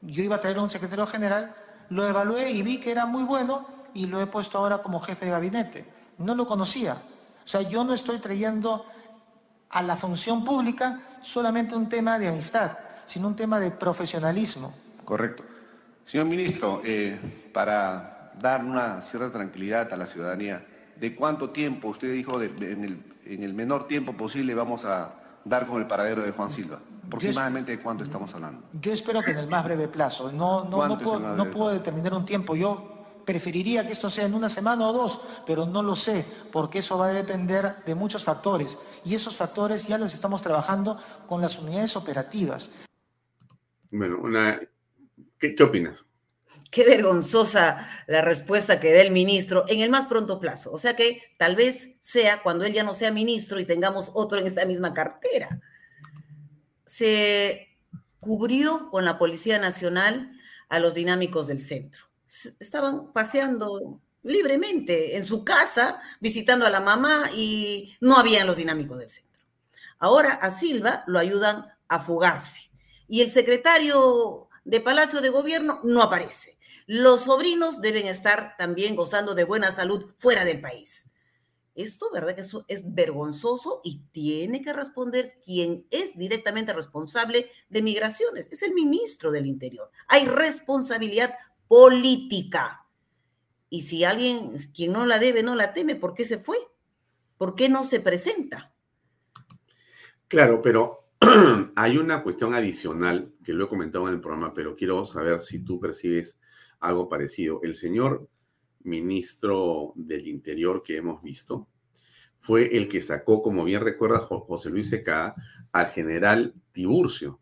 yo iba a traer a un secretario general, lo evalué y vi que era muy bueno y lo he puesto ahora como jefe de gabinete. No lo conocía. O sea, yo no estoy trayendo a la función pública solamente un tema de amistad, sino un tema de profesionalismo. Correcto. Señor ministro, eh, para dar una cierta tranquilidad a la ciudadanía, ¿de cuánto tiempo, usted dijo, de, en, el, en el menor tiempo posible vamos a dar con el paradero de Juan Silva? ¿Aproximadamente de cuánto estamos hablando? Yo espero que en el más breve plazo. No, no, no, puedo, no puedo determinar un tiempo. Yo preferiría que esto sea en una semana o dos, pero no lo sé, porque eso va a depender de muchos factores. Y esos factores ya los estamos trabajando con las unidades operativas. Bueno, una... ¿Qué, qué opinas? Qué vergonzosa la respuesta que dé el ministro en el más pronto plazo. O sea que tal vez sea cuando él ya no sea ministro y tengamos otro en esa misma cartera. Se cubrió con la Policía Nacional a los dinámicos del centro. Estaban paseando libremente en su casa, visitando a la mamá, y no habían los dinámicos del centro. Ahora a Silva lo ayudan a fugarse. Y el secretario de Palacio de Gobierno no aparece. Los sobrinos deben estar también gozando de buena salud fuera del país. Esto, ¿verdad?, que eso es vergonzoso y tiene que responder quien es directamente responsable de migraciones. Es el ministro del Interior. Hay responsabilidad política. Y si alguien, quien no la debe, no la teme, ¿por qué se fue? ¿Por qué no se presenta? Claro, pero hay una cuestión adicional que lo he comentado en el programa, pero quiero saber si tú percibes algo parecido. El señor ministro del Interior que hemos visto fue el que sacó, como bien recuerda José Luis Secada, al general Tiburcio,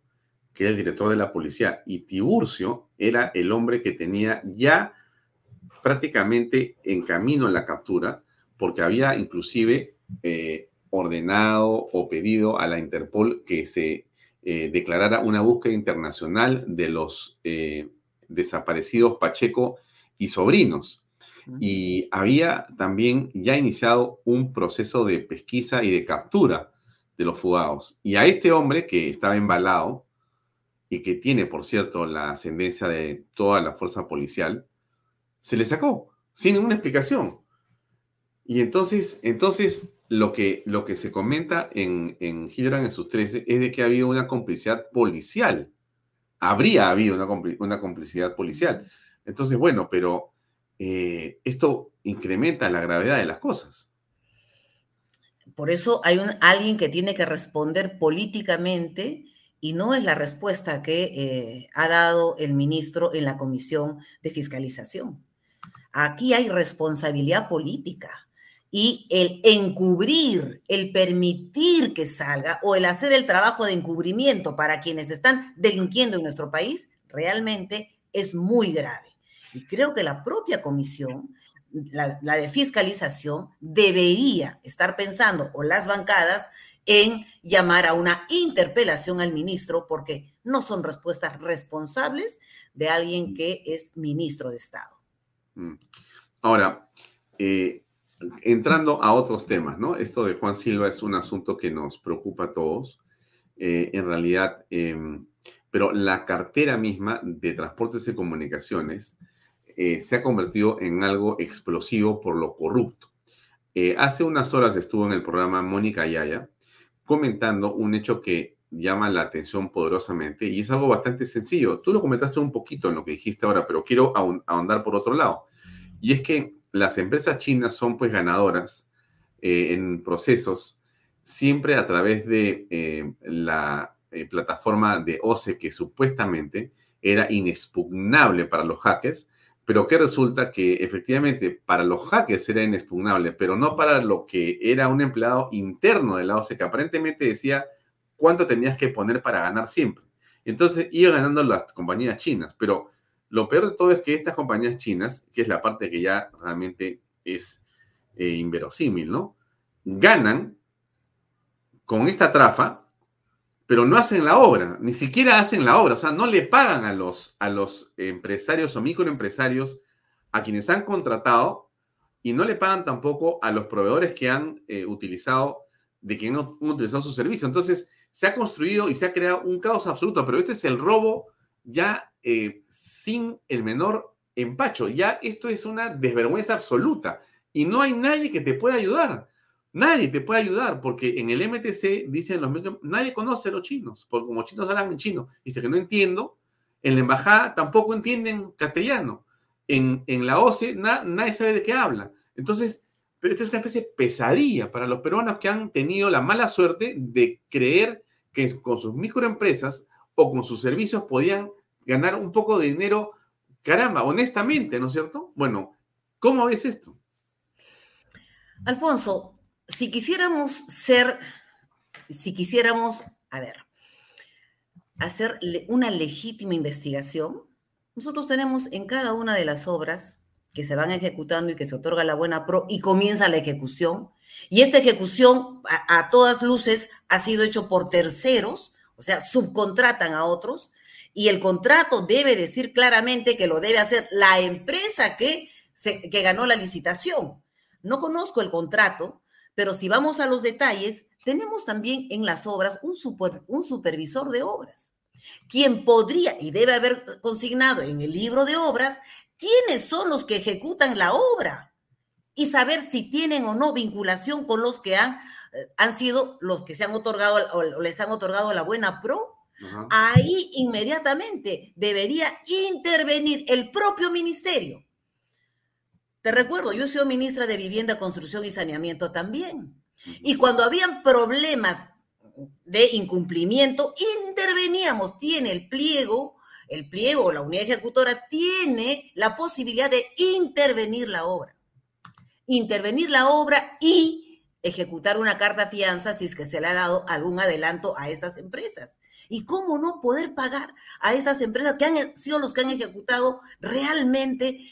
que era el director de la policía, y Tiburcio era el hombre que tenía ya prácticamente en camino en la captura, porque había inclusive eh, ordenado o pedido a la Interpol que se eh, declarara una búsqueda internacional de los eh, desaparecidos Pacheco y sobrinos. Y había también ya iniciado un proceso de pesquisa y de captura de los fugados. Y a este hombre que estaba embalado, y que tiene, por cierto, la ascendencia de toda la fuerza policial, se le sacó, sin ninguna explicación. Y entonces, entonces lo, que, lo que se comenta en, en Gibran en sus trece es de que ha habido una complicidad policial. Habría habido una, una complicidad policial. Entonces, bueno, pero eh, esto incrementa la gravedad de las cosas. Por eso hay un, alguien que tiene que responder políticamente. Y no es la respuesta que eh, ha dado el ministro en la Comisión de Fiscalización. Aquí hay responsabilidad política y el encubrir, el permitir que salga o el hacer el trabajo de encubrimiento para quienes están delinquiendo en nuestro país realmente es muy grave. Y creo que la propia comisión, la, la de fiscalización, debería estar pensando, o las bancadas, en llamar a una interpelación al ministro, porque no son respuestas responsables de alguien que es ministro de Estado. Ahora, eh, entrando a otros temas, ¿no? Esto de Juan Silva es un asunto que nos preocupa a todos, eh, en realidad, eh, pero la cartera misma de Transportes y Comunicaciones eh, se ha convertido en algo explosivo por lo corrupto. Eh, hace unas horas estuvo en el programa Mónica Yaya, comentando un hecho que llama la atención poderosamente y es algo bastante sencillo. Tú lo comentaste un poquito en lo que dijiste ahora, pero quiero ahondar por otro lado. Y es que las empresas chinas son pues ganadoras eh, en procesos siempre a través de eh, la eh, plataforma de O C E que supuestamente era inexpugnable para los hackers, pero que resulta que efectivamente para los hackers era inexpugnable, pero no para lo que era un empleado interno de la O C E, que aparentemente decía cuánto tenías que poner para ganar siempre. Entonces iban ganando las compañías chinas, pero lo peor de todo es que estas compañías chinas, que es la parte que ya realmente es eh, inverosímil, ¿no? Ganan con esta trafa, pero no hacen la obra, ni siquiera hacen la obra, o sea, no le pagan a los, a los empresarios o microempresarios a quienes han contratado y no le pagan tampoco a los proveedores que han eh, utilizado, de que no han utilizado su servicio. Entonces, se ha construido y se ha creado un caos absoluto, pero este es el robo ya eh, sin el menor empacho. Ya esto es una desvergüenza absoluta y no hay nadie que te pueda ayudar. Nadie te puede ayudar porque en el M T C dicen los mismos, nadie conoce a los chinos, porque como chinos hablan en chino, dice que no entiendo, en la embajada tampoco entienden castellano, en, en la O C E na, nadie sabe de qué habla. Entonces, pero esto es una especie de pesadilla para los peruanos que han tenido la mala suerte de creer que con sus microempresas o con sus servicios podían ganar un poco de dinero, caramba, honestamente, ¿no es cierto? Bueno, ¿cómo ves esto? Alfonso, Si quisiéramos ser, si quisiéramos, a ver, hacer una legítima investigación, nosotros tenemos en cada una de las obras que se van ejecutando y que se otorga la buena pro y comienza la ejecución, y esta ejecución a, a todas luces ha sido hecho por terceros, o sea, subcontratan a otros, y el contrato debe decir claramente que lo debe hacer la empresa que, se, que ganó la licitación. No conozco el contrato, pero si vamos a los detalles, tenemos también en las obras un, super, un supervisor de obras, quien podría y debe haber consignado en el libro de obras quiénes son los que ejecutan la obra y saber si tienen o no vinculación con los que han, han sido los que se han otorgado o les han otorgado la buena pro. Uh-huh. Ahí inmediatamente debería intervenir el propio ministerio. Te recuerdo, yo soy ministra de Vivienda, Construcción y Saneamiento también. Y cuando habían problemas de incumplimiento, interveníamos. Tiene el pliego, el pliego, la unidad ejecutora tiene la posibilidad de intervenir la obra. Intervenir la obra y ejecutar una carta fianza si es que se le ha dado algún adelanto a estas empresas. ¿Y cómo no poder pagar a estas empresas que han sido los que han ejecutado realmente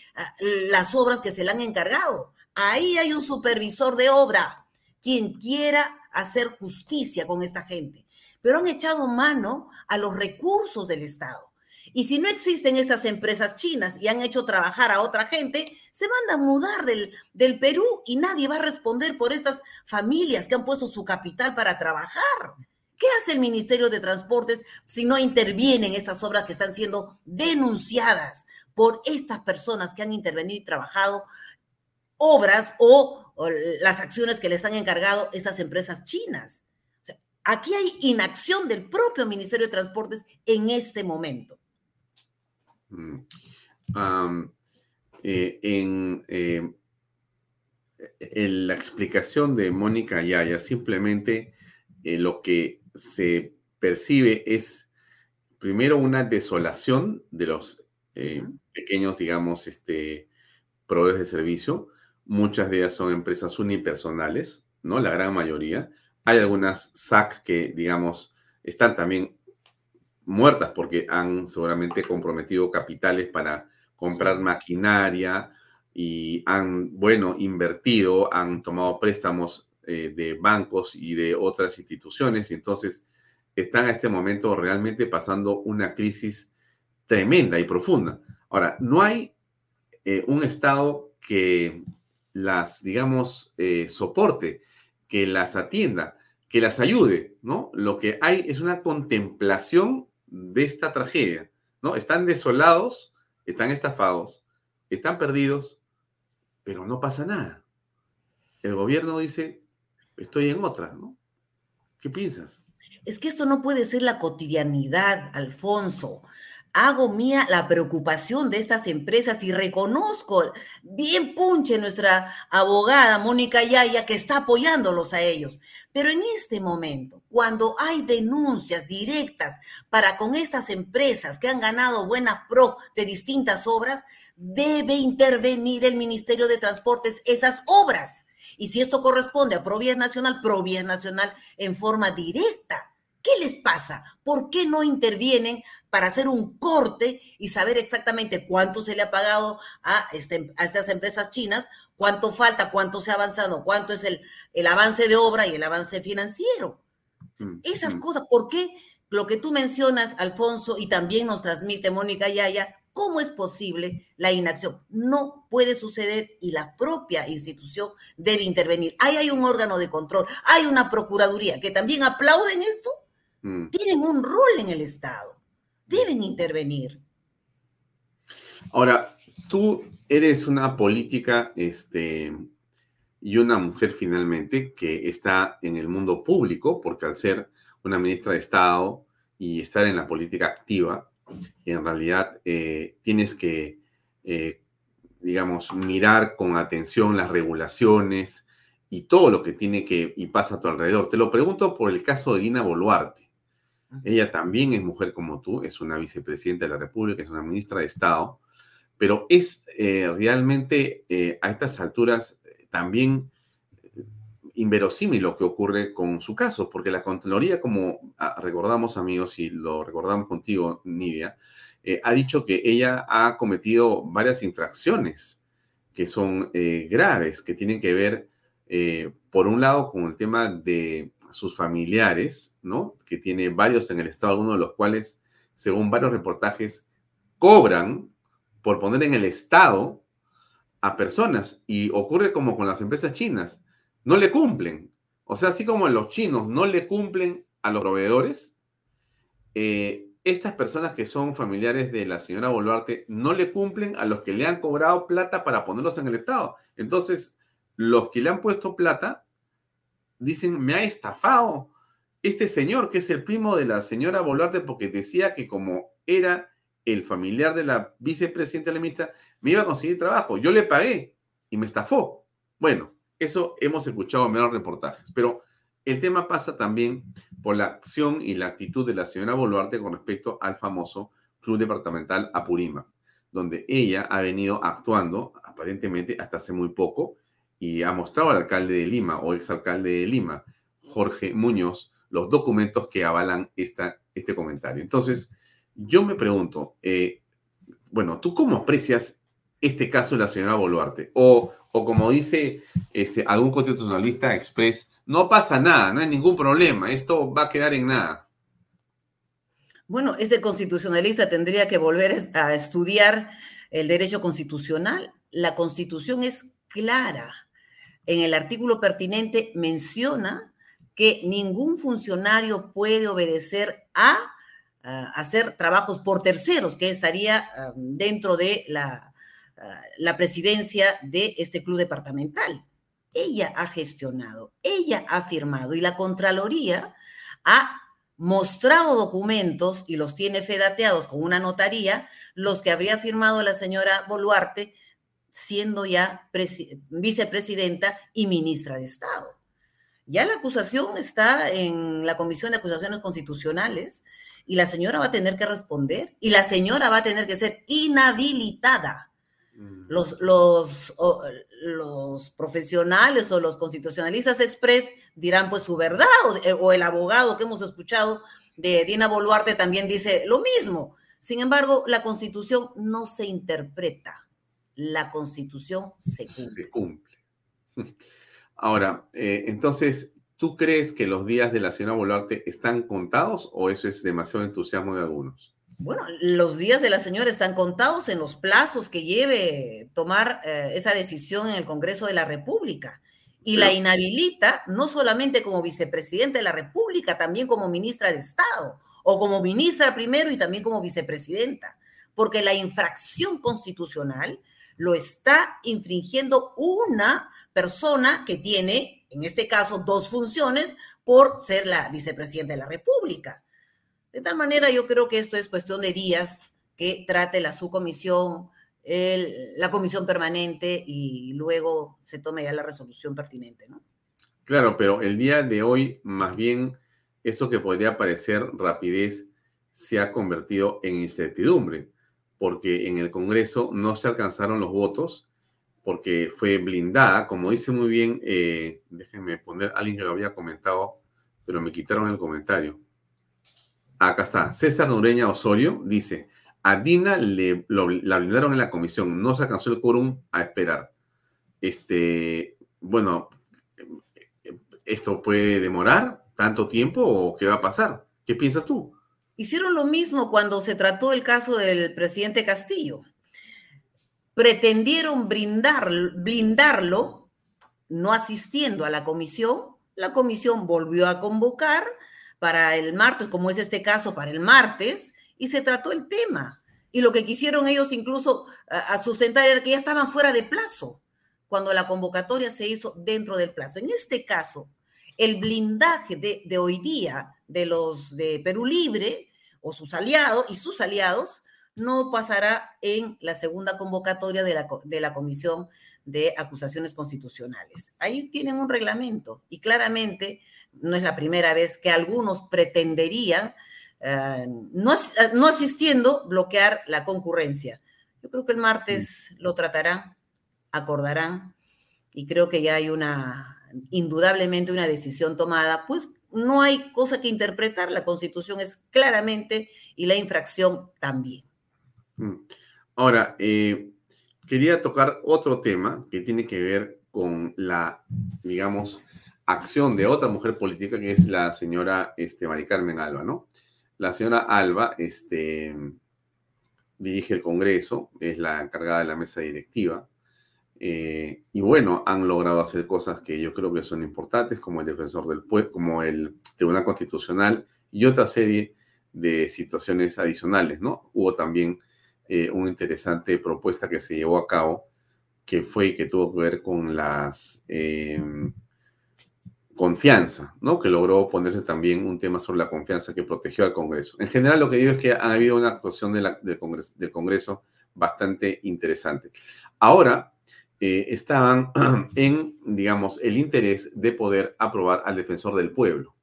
las obras que se le han encargado? Ahí hay un supervisor de obra, quien quiera hacer justicia con esta gente. Pero han echado mano a los recursos del Estado. Y si no existen estas empresas chinas y han hecho trabajar a otra gente, se van a mudar del, del Perú y nadie va a responder por estas familias que han puesto su capital para trabajar. ¿Qué hace el Ministerio de Transportes si no intervienen estas obras que están siendo denunciadas por estas personas que han intervenido y trabajado obras o, o las acciones que les han encargado estas empresas chinas? O sea, aquí hay inacción del propio Ministerio de Transportes en este momento. Um, eh, en eh, en la explicación de Mónica Yaya, simplemente eh, lo que se percibe es primero una desolación de los eh, pequeños, digamos, este, proveedores de servicio. Muchas de ellas son empresas unipersonales, ¿no? La gran mayoría. Hay algunas S A C que, digamos, están también muertas porque han seguramente comprometido capitales para comprar maquinaria y han, bueno, invertido, han tomado préstamos de bancos y de otras instituciones, y entonces están a este momento realmente pasando una crisis tremenda y profunda. Ahora, no hay eh, un Estado que las, digamos, eh, soporte, que las atienda, que las ayude, ¿no? Lo que hay es una contemplación de esta tragedia, ¿no? Están desolados, están estafados, están perdidos, pero no pasa nada. El gobierno dice: estoy en otra, ¿no? ¿Qué piensas? Es que esto no puede ser la cotidianidad, Alfonso. Hago mía la preocupación de estas empresas y reconozco, bien punche nuestra abogada Mónica Yaya, que está apoyándolos a ellos. Pero en este momento, cuando hay denuncias directas para con estas empresas que han ganado buena pro de distintas obras, debe intervenir el Ministerio de Transportes esas obras. Y si esto corresponde a Provías Nacional, Provías Nacional en forma directa. ¿Qué les pasa? ¿Por qué no intervienen para hacer un corte y saber exactamente cuánto se le ha pagado a, este, a estas empresas chinas, cuánto falta, cuánto se ha avanzado, cuánto es el, el avance de obra y el avance financiero? Mm, Esas mm. cosas, ¿por qué? Lo que tú mencionas, Alfonso, y también nos transmite Mónica Yaya, ¿Cómo es posible la inacción? No puede suceder y la propia institución debe intervenir. Ahí hay un órgano de control, hay una procuraduría que también aplauden esto. Mm. Tienen un rol en el Estado, deben intervenir. Ahora, tú eres una política este, y una mujer finalmente que está en el mundo público, porque al ser una ministra de Estado y estar en la política activa, en realidad eh, tienes que, eh, digamos, mirar con atención las regulaciones y todo lo que tiene que y pasa a tu alrededor. Te lo pregunto por el caso de Dina Boluarte. Ella también es mujer como tú, es una vicepresidenta de la República, es una ministra de Estado, pero es eh, realmente eh, a estas alturas también inverosímil lo que ocurre con su caso, porque la Contraloría, como recordamos, amigos, y lo recordamos contigo, Nidia, eh, ha dicho que ella ha cometido varias infracciones que son eh, graves, que tienen que ver, eh, por un lado, con el tema de sus familiares, ¿no? Que tiene varios en el Estado, algunos de los cuales, según varios reportajes, cobran por poner en el Estado a personas. Y ocurre como con las empresas chinas. No le cumplen. O sea, así como los chinos no le cumplen a los proveedores, eh, estas personas que son familiares de la señora Boluarte no le cumplen a los que le han cobrado plata para ponerlos en el Estado. Entonces, los que le han puesto plata dicen, me ha estafado este señor que es el primo de la señora Boluarte porque decía que como era el familiar de la vicepresidenta de la ministra, me iba a conseguir trabajo. Yo le pagué y me estafó. Bueno, eso hemos escuchado en menos reportajes, pero el tema pasa también por la acción y la actitud de la señora Boluarte con respecto al famoso Club Departamental Apurímac, donde ella ha venido actuando aparentemente hasta hace muy poco y ha mostrado al alcalde de Lima o exalcalde de Lima, Jorge Muñoz, los documentos que avalan esta, este comentario. Entonces, yo me pregunto, eh, bueno, ¿tú cómo aprecias este caso de la señora Boluarte? O... O como dice este, algún constitucionalista express, no pasa nada, no hay ningún problema, esto va a quedar en nada. Bueno, este constitucionalista tendría que volver a estudiar el derecho constitucional. La Constitución es clara. En el artículo pertinente menciona que ningún funcionario puede obedecer a, a hacer trabajos por terceros, que estaría dentro de la... la presidencia de este club departamental. Ella ha gestionado, ella ha firmado y la Contraloría ha mostrado documentos y los tiene fedateados con una notaría, los que habría firmado la señora Boluarte siendo ya vicepresidenta y ministra de Estado. Ya la acusación está en la Comisión de Acusaciones Constitucionales y la señora va a tener que responder y la señora va a tener que ser inhabilitada. Los, los, los profesionales o los constitucionalistas express dirán pues su verdad o el abogado que hemos escuchado de Dina Boluarte también dice lo mismo. Sin embargo, la Constitución no se interpreta, la Constitución se cumple. Se cumple. Ahora, eh, entonces, ¿tú crees que los días de la señora Boluarte están contados o eso es demasiado entusiasmo de algunos? Bueno, los días de la señora están contados en los plazos que lleve tomar eh, esa decisión en el Congreso de la República. Y pero, la inhabilita no solamente como vicepresidenta de la República, también como ministra de Estado, o como ministra primero y también como vicepresidenta. Porque la infracción constitucional lo está infringiendo una persona que tiene, en este caso, dos funciones por ser la vicepresidenta de la República. De tal manera, yo creo que esto es cuestión de días que trate la subcomisión, el, la comisión permanente y luego se tome ya la resolución pertinente, ¿no? Claro, pero el día de hoy, más bien, eso que podría parecer rapidez se ha convertido en incertidumbre, porque en el Congreso no se alcanzaron los votos, porque fue blindada, como dice muy bien, eh, déjenme poner, alguien que lo había comentado, pero me quitaron el comentario. Acá está, César Nureña Osorio dice, a Dina le, lo, la blindaron en la comisión, no se alcanzó el quórum a esperar. Este, bueno, ¿esto puede demorar tanto tiempo o qué va a pasar? ¿Qué piensas tú? Hicieron lo mismo cuando se trató el caso del presidente Castillo. Pretendieron blindar, blindarlo, no asistiendo a la comisión. La comisión volvió a convocar para el martes, como es este caso, para el martes, y se trató el tema. Y lo que quisieron ellos incluso a, a sustentar era que ya estaban fuera de plazo, cuando la convocatoria se hizo dentro del plazo. En este caso, el blindaje de, de hoy día de los de Perú Libre o sus aliados y sus aliados no pasará en la segunda convocatoria de la, de la Comisión de Acusaciones Constitucionales. Ahí tienen un reglamento y claramente no es la primera vez que algunos pretenderían, eh, no, no asistiendo, bloquear la concurrencia. Yo creo que el martes sí lo tratarán, acordarán, y creo que ya hay una, indudablemente una decisión tomada, pues no hay cosa que interpretar, la Constitución es claramente y la infracción también. Ahora, eh, quería tocar otro tema que tiene que ver con la, digamos, acción de otra mujer política que es la señora este, Mari Carmen Alva, ¿no? La señora Alva este, dirige el Congreso, es la encargada de la mesa directiva. Eh, y bueno, han logrado hacer cosas que yo creo que son importantes, como el Defensor del Pueblo, como el Tribunal Constitucional y otra serie de situaciones adicionales, ¿no? Hubo también eh, una interesante propuesta que se llevó a cabo, que fue que tuvo que ver con las eh, confianza, ¿no? Que logró ponerse también un tema sobre la confianza que protegió al Congreso. En general, lo que digo es que ha habido una actuación de la, del, Congreso, del Congreso bastante interesante. Ahora, Eh, estaban en, digamos, el interés de poder aprobar al defensor del pueblo.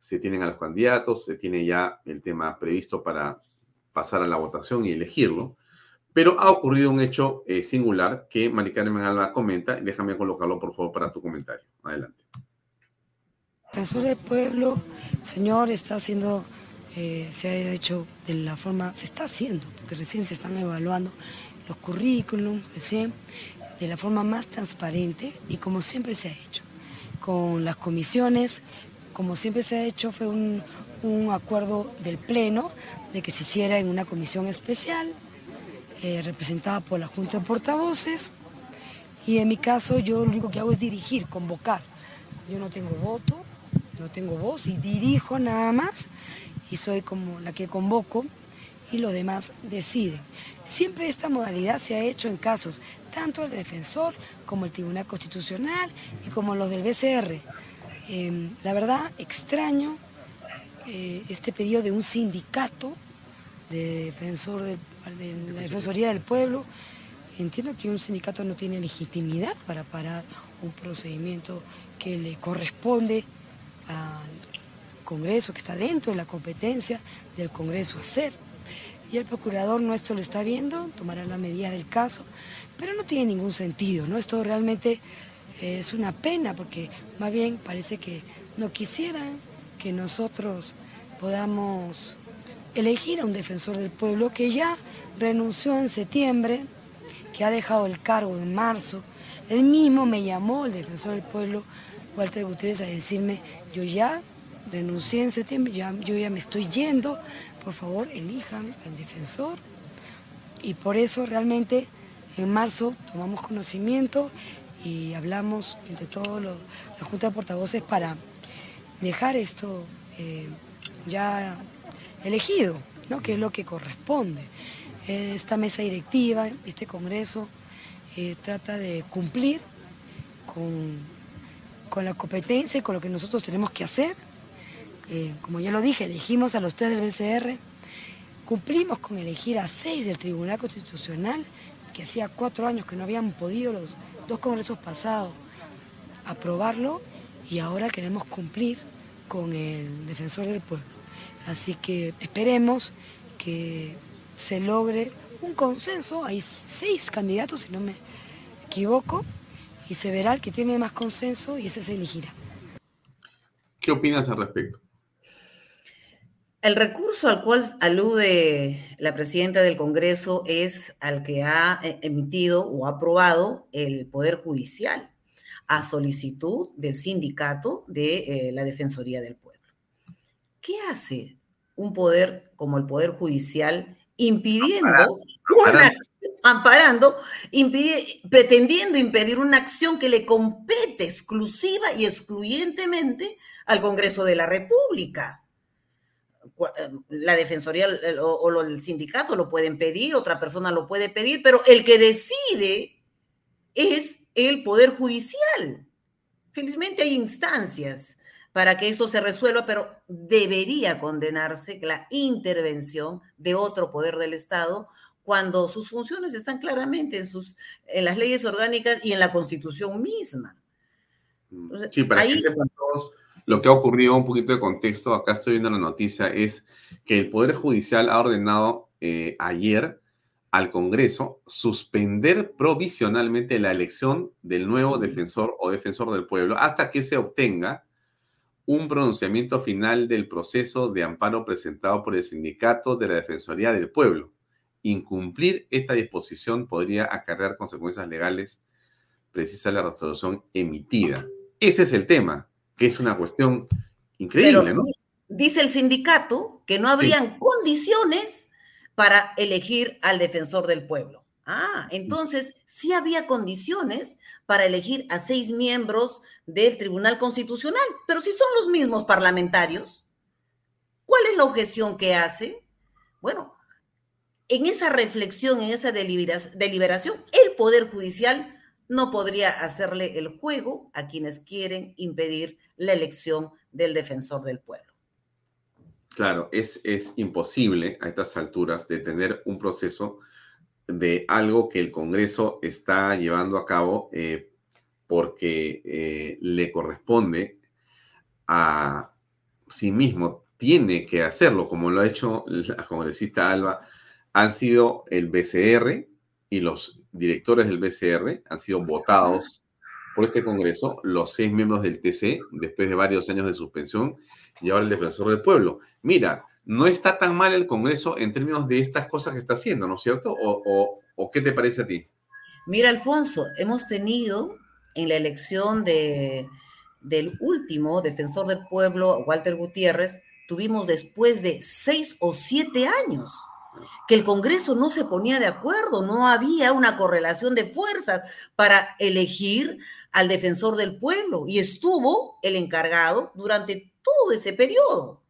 Se tienen a los candidatos, se tiene ya el tema previsto para pasar a la votación y elegirlo, pero ha ocurrido un hecho eh, singular que Mari Carmen Alva comenta. Déjame colocarlo, por favor, para tu comentario. Adelante. El defensor del pueblo, señor, está haciendo, eh, se ha hecho de la forma, se está haciendo, porque recién se están evaluando los currículums, recién, de la forma más transparente y como siempre se ha hecho. Con las comisiones, como siempre se ha hecho, fue un, un acuerdo del Pleno de que se hiciera en una comisión especial, eh, representada por la Junta de Portavoces, y en mi caso yo lo único que hago es dirigir, convocar. Yo no tengo voto, no tengo voz, y dirijo nada más, y soy como la que convoco, y los demás deciden. Siempre esta modalidad se ha hecho en casos, tanto el defensor como el Tribunal Constitucional y como los del B C R. Eh, la verdad, extraño eh, este pedido de un sindicato de, defensor de, de la Defensoría del Pueblo. Entiendo que un sindicato no tiene legitimidad para parar un procedimiento que le corresponde al Congreso, que está dentro de la competencia del Congreso hacer. Y el procurador nuestro lo está viendo, tomará la medida del caso, pero no tiene ningún sentido, ¿no? Esto realmente es una pena, porque más bien parece que no quisieran que nosotros podamos elegir a un defensor del pueblo que ya renunció en septiembre, que ha dejado el cargo en marzo. Él mismo me llamó, el defensor del pueblo, Walter Gutiérrez, a decirme, yo ya renuncié en septiembre, ya, yo ya me estoy yendo, por favor, elijan al defensor. Y por eso realmente en marzo tomamos conocimiento y hablamos entre todos los, la Junta de Portavoces para dejar esto eh, ya elegido, ¿no? Que es lo que corresponde. Esta mesa directiva, este Congreso, eh, trata de cumplir con, con la competencia y con lo que nosotros tenemos que hacer. Eh, como ya lo dije, elegimos a los tres del B C R, cumplimos con elegir a seis del Tribunal Constitucional, que hacía cuatro años que no habían podido los dos congresos pasados aprobarlo, y ahora queremos cumplir con el defensor del pueblo. Así que esperemos que se logre un consenso. Hay seis candidatos, si no me equivoco, y se verá el que tiene más consenso y ese se elegirá. ¿Qué opinas al respecto? El recurso al cual alude la presidenta del Congreso es al que ha emitido o ha aprobado el Poder Judicial a solicitud del sindicato de eh, la Defensoría del Pueblo. ¿Qué hace un poder como el Poder Judicial impidiendo, amparando, una acción, amparando impide, pretendiendo impedir una acción que le compete exclusiva y excluyentemente al Congreso de la República. La Defensoría o, o el sindicato lo pueden pedir, otra persona lo puede pedir, pero el que decide es el Poder Judicial. Felizmente hay instancias para que eso se resuelva, pero debería condenarse la intervención de otro poder del Estado cuando sus funciones están claramente en, sus, en las leyes orgánicas y en la Constitución misma. Entonces, sí, para ahí... que sepan todos lo que ha ocurrido, un poquito de contexto, acá estoy viendo la noticia, es que el Poder Judicial ha ordenado eh, ayer al Congreso suspender provisionalmente la elección del nuevo defensor o defensor del pueblo hasta que se obtenga un pronunciamiento final del proceso de amparo presentado por el sindicato de la Defensoría del Pueblo. Incumplir esta disposición podría acarrear consecuencias legales, precisa la resolución emitida. Ese es el tema, que es una cuestión increíble, pero, ¿no? Dice el sindicato que no habrían sí. condiciones para elegir al defensor del pueblo. Ah, entonces sí había condiciones para elegir a seis miembros del Tribunal Constitucional, pero si son los mismos parlamentarios, ¿cuál es la objeción que hace? Bueno, en esa reflexión, en esa deliberación, el Poder Judicial no podría hacerle el juego a quienes quieren impedir la elección del defensor del pueblo. Claro, es, es imposible a estas alturas de tener un proceso de algo que el Congreso está llevando a cabo eh, porque eh, le corresponde a sí mismo, tiene que hacerlo, como lo ha hecho la congresista Alba. Han sido el B C R y los directores del B C R han sido votados por este Congreso, los seis miembros del T C, después de varios años de suspensión, y ahora el defensor del pueblo. Mira, no está tan mal el Congreso en términos de estas cosas que está haciendo, ¿no es cierto? ¿O, o, o qué te parece a ti? Mira, Alfonso, hemos tenido en la elección de, del último defensor del pueblo, Walter Gutiérrez, tuvimos después de seis o siete años que el Congreso no se ponía de acuerdo, no había una correlación de fuerzas para elegir al defensor del pueblo y estuvo el encargado durante todo ese periodo.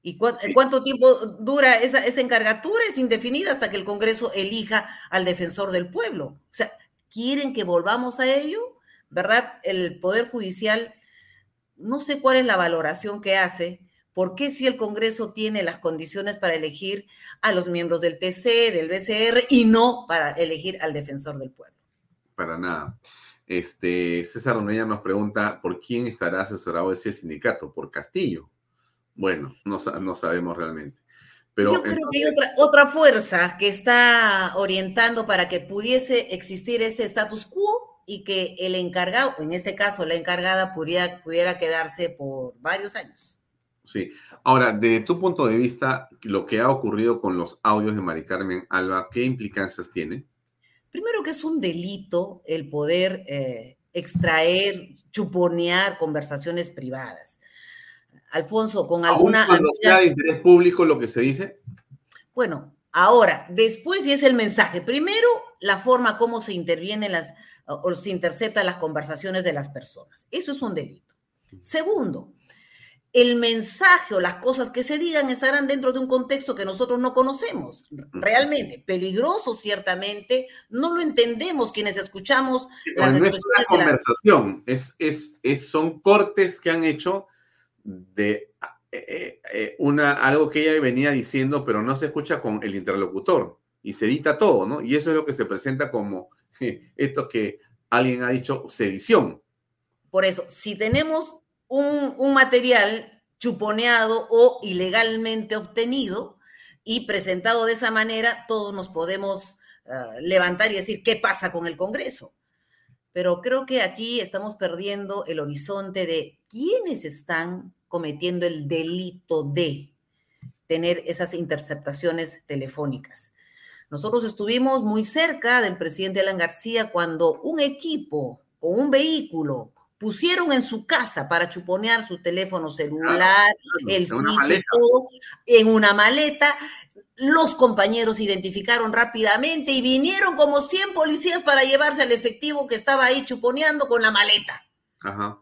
¿Y cuánto, sí. cuánto tiempo dura esa, esa encargatura? Es indefinida hasta que el Congreso elija al defensor del pueblo. O sea, ¿quieren que volvamos a ello? ¿Verdad? El Poder Judicial, no sé cuál es la valoración que hace. ¿Por qué si el Congreso tiene las condiciones para elegir a los miembros del T C, del B C R, y no para elegir al defensor del pueblo? Para nada. Este, César Oneña nos pregunta, ¿por quién estará asesorado ese sindicato? ¿Por Castillo? Bueno, no, no sabemos realmente. Pero yo creo entonces... que hay otra, otra fuerza que está orientando para que pudiese existir ese status quo y que el encargado, en este caso la encargada, pudiera, pudiera quedarse por varios años. Sí. Ahora, desde tu punto de vista, lo que ha ocurrido con los audios de Mari Carmen Alva, ¿qué implicancias tiene? Primero que es un delito el poder eh, extraer, chuponear conversaciones privadas. Alfonso, con alguna... ¿Aún cuando sea de interés público lo que se dice? Bueno, ahora, después y es el mensaje. Primero, la forma como se intervienen las, o se interceptan las conversaciones de las personas. Eso es un delito. Segundo, el mensaje o las cosas que se digan estarán dentro de un contexto que nosotros no conocemos realmente. Peligroso, ciertamente. No lo entendemos quienes escuchamos. Pero las no es una conversación. La... Es, es, es, son cortes que han hecho... de eh, eh, una, algo que ella venía diciendo, pero no se escucha con el interlocutor y se edita todo, ¿no? Y eso es lo que se presenta como eh, esto que alguien ha dicho, sedición. Por eso, si tenemos un, un material chuponeado o ilegalmente obtenido y presentado de esa manera, todos nos podemos uh, levantar y decir, ¿qué pasa con el Congreso? Pero creo que aquí estamos perdiendo el horizonte de quiénes están cometiendo el delito de tener esas interceptaciones telefónicas. Nosotros estuvimos muy cerca del presidente Alan García cuando un equipo, con un vehículo, pusieron en su casa para chuponear su teléfono celular, claro, claro, el físico, en una maleta. Los compañeros identificaron rápidamente y vinieron como cien policías para llevarse al efectivo que estaba ahí chuponeando con la maleta. Ajá.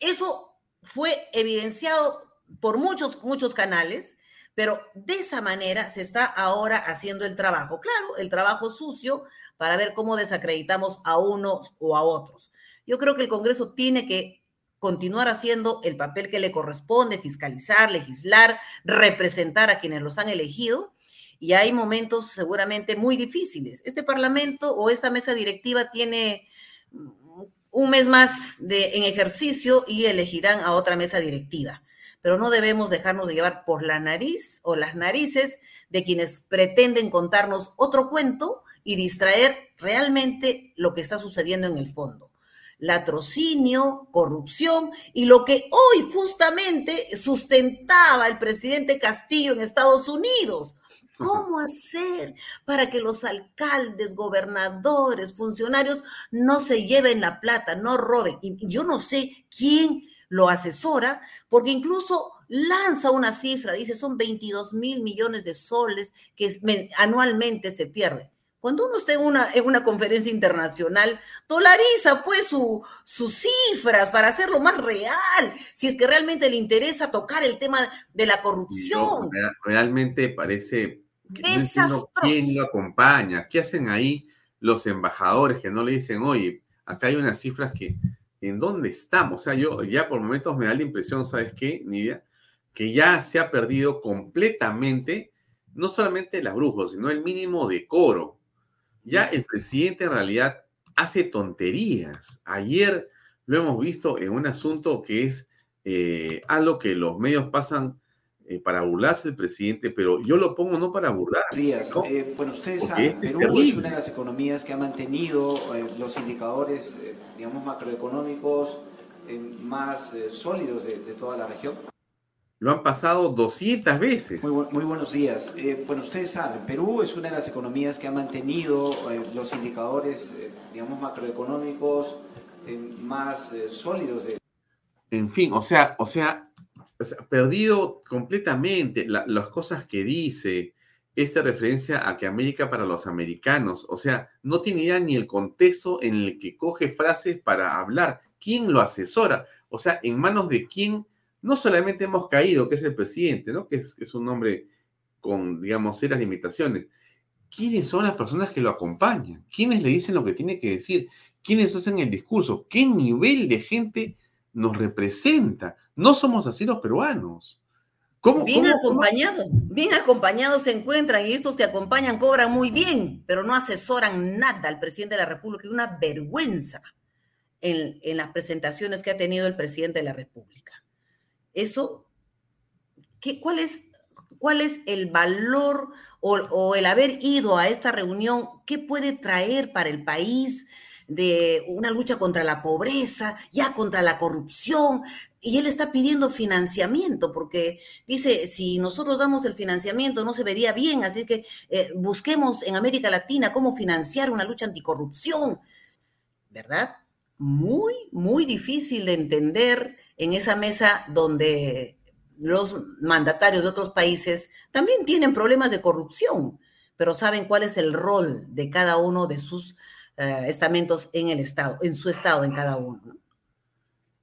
Eso fue evidenciado por muchos, muchos canales, pero de esa manera se está ahora haciendo el trabajo. Claro, el trabajo sucio para ver cómo desacreditamos a unos o a otros. Yo creo que el Congreso tiene que continuar haciendo el papel que le corresponde, fiscalizar, legislar, representar a quienes los han elegido. Y hay momentos seguramente muy difíciles. Este Parlamento o esta mesa directiva tiene un mes más de, en ejercicio y elegirán a otra mesa directiva. Pero no debemos dejarnos de llevar por la nariz o las narices de quienes pretenden contarnos otro cuento y distraer realmente lo que está sucediendo en el fondo. Latrocinio, corrupción y lo que hoy justamente sustentaba el presidente Castillo en Estados Unidos. ¿Cómo hacer para que los alcaldes, gobernadores, funcionarios no se lleven la plata, no roben? Y yo no sé quién lo asesora, porque incluso lanza una cifra, dice son veintidós mil millones de soles que anualmente se pierden. Cuando uno está en una, en una conferencia internacional, dolariza pues su, sus cifras para hacerlo más real, si es que realmente le interesa tocar el tema de la corrupción. No, realmente parece que desastroso. No quién lo acompaña. ¿Qué hacen ahí los embajadores que no le dicen, oye, acá hay unas cifras que, ¿en dónde estamos? O sea, yo ya por momentos me da la impresión, ¿sabes qué, Nidia? Que ya se ha perdido completamente, no solamente la bruja, sino el mínimo decoro. Ya el presidente en realidad hace tonterías. Ayer lo hemos visto en un asunto que es eh, algo que los medios pasan eh, para burlarse del presidente, pero yo lo pongo no para burlar. ¿No? Eh, bueno, ustedes saben, Perú terrible. Es una de las economías que ha mantenido eh, los indicadores, eh, digamos, macroeconómicos eh, más eh, sólidos de, de toda la región. Lo han pasado doscientas veces. Muy, muy buenos días. Eh, bueno, ustedes saben, Perú es una de las economías que ha mantenido eh, los indicadores, eh, digamos, macroeconómicos eh, más eh, sólidos. De... En fin, o sea, o sea, o sea perdido completamente la, las cosas que dice esta referencia a que América para los americanos, o sea, no tiene ya ni el contexto en el que coge frases para hablar. ¿Quién lo asesora? O sea, ¿en manos de quién? No solamente hemos caído, que es el presidente, ¿no? Que es, es un hombre con, digamos, serias limitaciones. ¿Quiénes son las personas que lo acompañan? ¿Quiénes le dicen lo que tiene que decir? ¿Quiénes hacen el discurso? ¿Qué nivel de gente nos representa? No somos así los peruanos. ¿Cómo, bien acompañados, bien acompañados se encuentran y estos que acompañan cobran muy bien, pero no asesoran nada al presidente de la República. Es una vergüenza en, en las presentaciones que ha tenido el presidente de la República. Eso, ¿qué, cuál, es, ¿cuál es el valor o, o el haber ido a esta reunión? ¿Qué puede traer para el país de una lucha contra la pobreza, ya contra la corrupción? Y él está pidiendo financiamiento porque dice, si nosotros damos el financiamiento no se vería bien, así que eh, busquemos en América Latina cómo financiar una lucha anticorrupción, ¿verdad? Muy, muy difícil de entender en esa mesa donde los mandatarios de otros países también tienen problemas de corrupción, pero saben cuál es el rol de cada uno de sus eh, estamentos en el Estado, en su Estado, en cada uno. ¿No?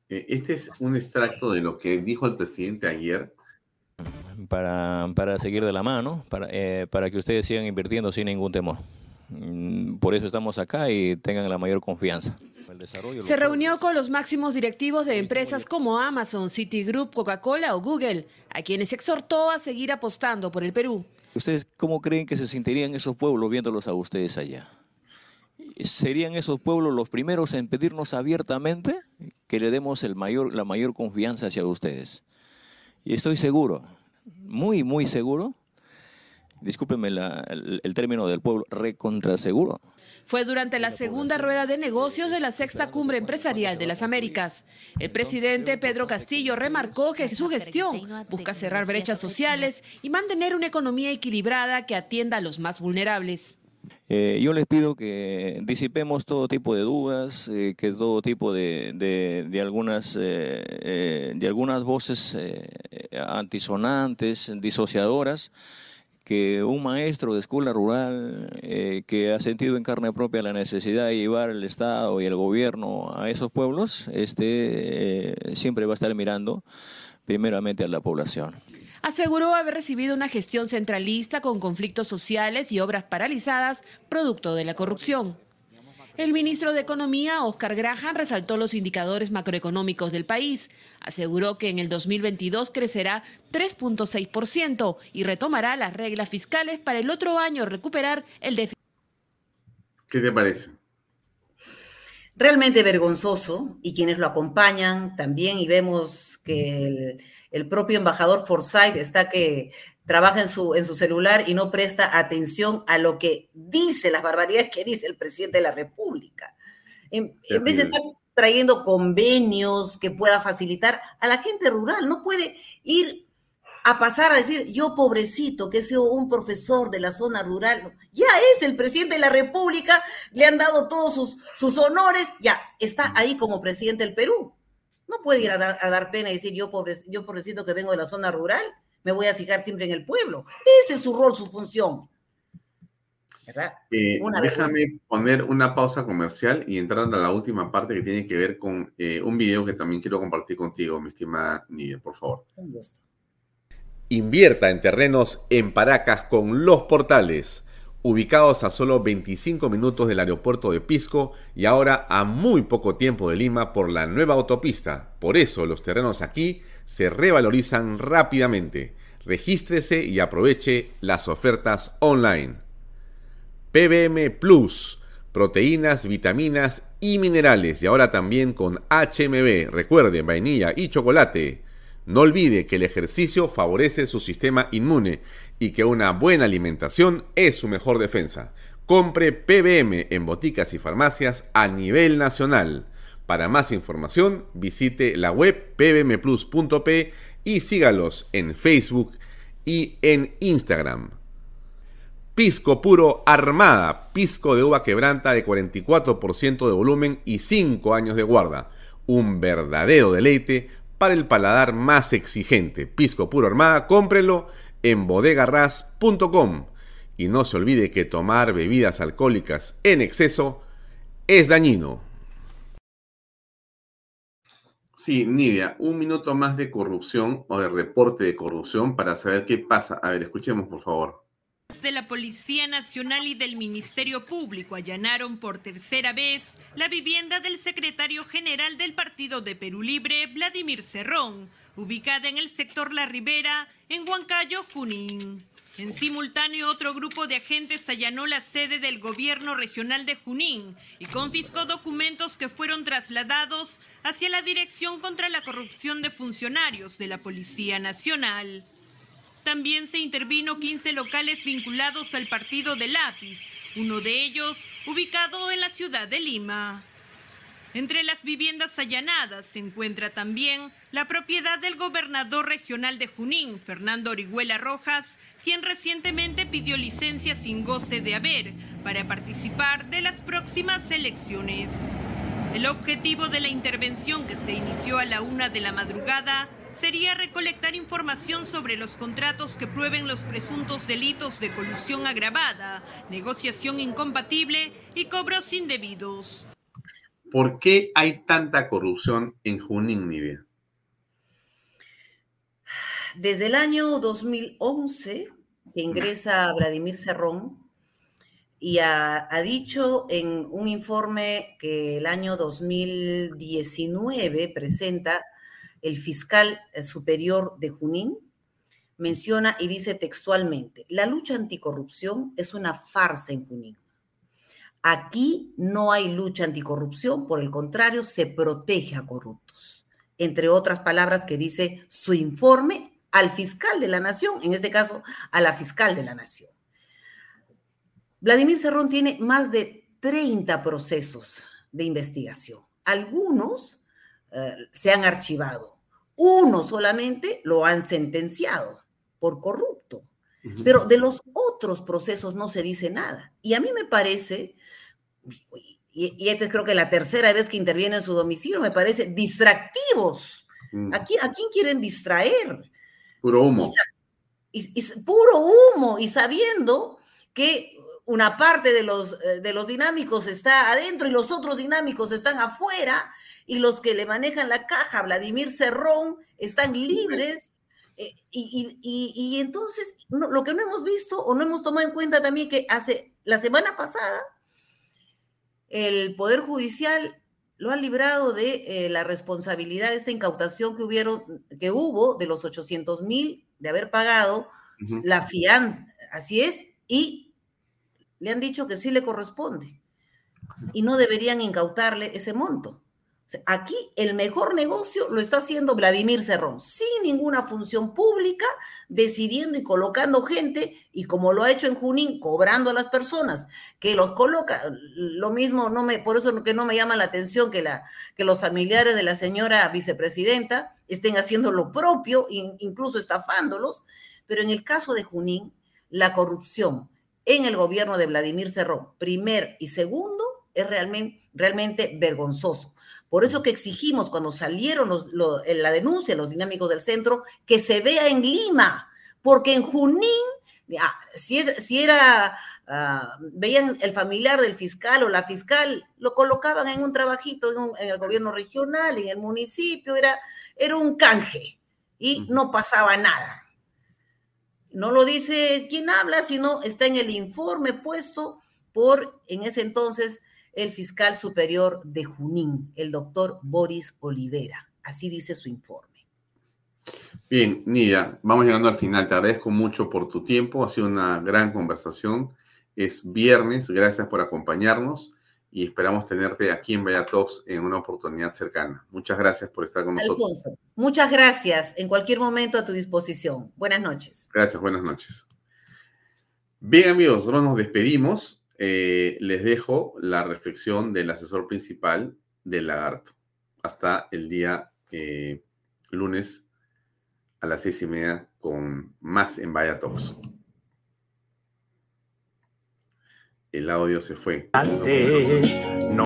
Este es un extracto de lo que dijo el presidente ayer. Para, para seguir de la mano, para, eh, para que ustedes sigan invirtiendo sin ningún temor. Por eso estamos acá y tengan la mayor confianza. El desarrollo se reunió con los máximos directivos de empresas como Amazon, Citigroup, Coca-Cola o Google, a quienes exhortó a seguir apostando por el Perú. ¿Ustedes cómo creen que se sentirían esos pueblos viéndolos a ustedes allá? ¿Serían esos pueblos los primeros en pedirnos abiertamente que le demos el mayor, la mayor confianza hacia ustedes? Y estoy seguro, muy, muy seguro, discúlpenme la, el, el término del pueblo, recontraseguro. Fue durante la segunda rueda de negocios de la sexta cumbre empresarial de las Américas. El presidente Pedro Castillo remarcó que su gestión busca cerrar brechas sociales y mantener una economía equilibrada que atienda a los más vulnerables. Eh, yo les pido que disipemos todo tipo de dudas, eh, que todo tipo de, de, de, algunas, eh, eh, de algunas voces eh, antisonantes, disociadoras, que un maestro de escuela rural eh, que ha sentido en carne propia la necesidad de llevar el Estado y el gobierno a esos pueblos, este, eh, siempre va a estar mirando primeramente a la población. Aseguró haber recibido una gestión centralista con conflictos sociales y obras paralizadas producto de la corrupción. El ministro de Economía, Óscar Graham, resaltó los indicadores macroeconómicos del país. Aseguró que en el dos mil veintidós crecerá tres punto seis por ciento y retomará las reglas fiscales para el otro año recuperar el déficit. ¿Qué te parece? Realmente vergonzoso, y quienes lo acompañan también, y vemos que el, el propio embajador Forsyth está que trabaja en su, en su celular y no presta atención a lo que dice, las barbaridades que dice el presidente de la República. En, en vez de estar trayendo convenios que pueda facilitar a la gente rural, no puede ir a pasar a decir, yo pobrecito, que soy un profesor de la zona rural, ya es el presidente de la República, le han dado todos sus, sus honores, ya está ahí como presidente del Perú. No puede ir a dar, a dar pena y decir, yo, pobre, yo pobrecito que vengo de la zona rural, me voy a fijar siempre en el pueblo. Ese es su rol, su función. ¿Verdad? Eh, una déjame vez. poner una pausa comercial y entrar a la última parte que tiene que ver con eh, un video que también quiero compartir contigo, mi estimada Nidia, por favor. Un gusto. Invierta en terrenos en Paracas con Los Portales, ubicados a solo veinticinco minutos del aeropuerto de Pisco y ahora a muy poco tiempo de Lima por la nueva autopista. Por eso los terrenos aquí se revalorizan rápidamente. Regístrese y aproveche las ofertas online. P B M Plus, proteínas, vitaminas y minerales, y ahora también con H M B, recuerde, vainilla y chocolate. No olvide que el ejercicio favorece su sistema inmune y que una buena alimentación es su mejor defensa. Compre P B M en boticas y farmacias a nivel nacional. Para más información, visite la web p b m plus punto p e y sígalos en Facebook y en Instagram. Pisco Puro Armada, pisco de uva quebranta de cuarenta y cuatro por ciento de volumen y cinco años de guarda. Un verdadero deleite para el paladar más exigente. Pisco Puro Armada, cómprelo en bodegarras punto com. Y no se olvide que tomar bebidas alcohólicas en exceso es dañino. Sí, Nidia, un minuto más de corrupción o de reporte de corrupción para saber qué pasa. A ver, escuchemos, por favor. De la Policía Nacional y del Ministerio Público allanaron por tercera vez la vivienda del secretario general del Partido de Perú Libre, Vladimir Cerrón, ubicada en el sector La Ribera, en Huancayo, Junín. En simultáneo, otro grupo de agentes allanó la sede del gobierno regional de Junín y confiscó documentos que fueron trasladados hacia la Dirección contra la Corrupción de Funcionarios de la Policía Nacional. También se intervino quince locales vinculados al partido de Lápiz, uno de ellos ubicado en la ciudad de Lima. Entre las viviendas allanadas se encuentra también la propiedad del gobernador regional de Junín, Fernando Orihuela Rojas, quien recientemente pidió licencia sin goce de haber para participar de las próximas elecciones. El objetivo de la intervención, que se inició a la una de la madrugada, sería recolectar información sobre los contratos que prueben los presuntos delitos de colusión agravada, negociación incompatible y cobros indebidos. ¿Por qué hay tanta corrupción en Junín, Nidia? Desde el año dos mil once, que ingresa Vladimir Cerrón, y ha, ha dicho en un informe que el año dos mil diecinueve presenta el fiscal superior de Junín, menciona y dice textualmente, la lucha anticorrupción es una farsa en Junín. Aquí no hay lucha anticorrupción, por el contrario, se protege a corruptos. Entre otras palabras que dice su informe al fiscal de la nación, en este caso a la fiscal de la nación. Vladimir Cerrón tiene más de treinta procesos de investigación. Algunos Uh, se han archivado. Uno solamente lo han sentenciado por corrupto. Uh-huh. Pero de los otros procesos no se dice nada. Y a mí me parece, y, y esta es creo que la tercera vez que interviene en su domicilio, me parece distractivos. Uh-huh. ¿A quién, a quién quieren distraer? Puro humo. Y, y, y, puro humo, y sabiendo que una parte de los, de los dinámicos está adentro y los otros dinámicos están afuera, y los que le manejan la caja, Vladimir Cerrón, están libres. Eh, y, y, y, y entonces, no, lo que no hemos visto o no hemos tomado en cuenta también que hace la semana pasada el Poder Judicial lo ha librado de eh, la responsabilidad de esta incautación que, hubieron, que hubo de los ochocientos mil de haber pagado uh-huh. la fianza, así es, y le han dicho que sí le corresponde y no deberían incautarle ese monto. Aquí el mejor negocio lo está haciendo Vladimir Cerrón, sin ninguna función pública, decidiendo y colocando gente, y como lo ha hecho en Junín, cobrando a las personas que los coloca. Lo mismo, no me, por eso que no me llama la atención que, la, que los familiares de la señora vicepresidenta estén haciendo lo propio, incluso estafándolos. Pero en el caso de Junín, la corrupción en el gobierno de Vladimir Cerrón, primer y segundo, es realmente, realmente vergonzoso. Por eso que exigimos cuando salieron los, lo, la denuncia de los dinámicos del centro que se vea en Lima, porque en Junín, ah, si, es, si era, ah, veían el familiar del fiscal o la fiscal, lo colocaban en un trabajito en, un, en el gobierno regional, en el municipio, era, era un canje y no pasaba nada. No lo dice quien habla, sino está en el informe puesto por, en ese entonces, el fiscal superior de Junín, el doctor Boris Olivera. Así dice su informe. Bien, Nidia, vamos llegando al final. Te agradezco mucho por tu tiempo. Ha sido una gran conversación. Es viernes. Gracias por acompañarnos y esperamos tenerte aquí en Bayer Talks en una oportunidad cercana. Muchas gracias por estar con nosotros. Alfonso, muchas gracias. En cualquier momento a tu disposición. Buenas noches. Gracias, buenas noches. Bien, amigos, nosotros nos despedimos. Eh, les dejo la reflexión del asesor principal del Lagarto hasta el día eh, lunes a las seis y media con más en Bayer Talks. El audio se fue. No.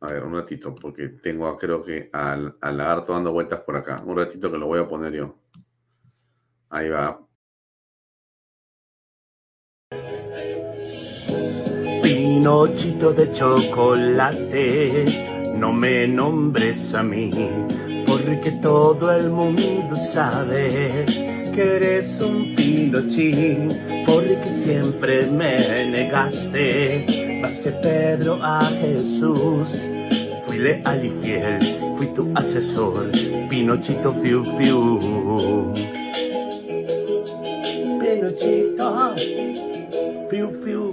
A ver, un ratito, porque tengo creo que al, al Lagarto dando vueltas por acá. Un ratito que lo voy a poner yo. Ahí va. Pinochito de chocolate, no me nombres a mí, porque todo el mundo sabe que eres un pinochín, porque siempre me negaste, más que Pedro a Jesús, fui leal y fiel, fui tu asesor, Pinochito fiu fiu, Pinochito fiu fiu.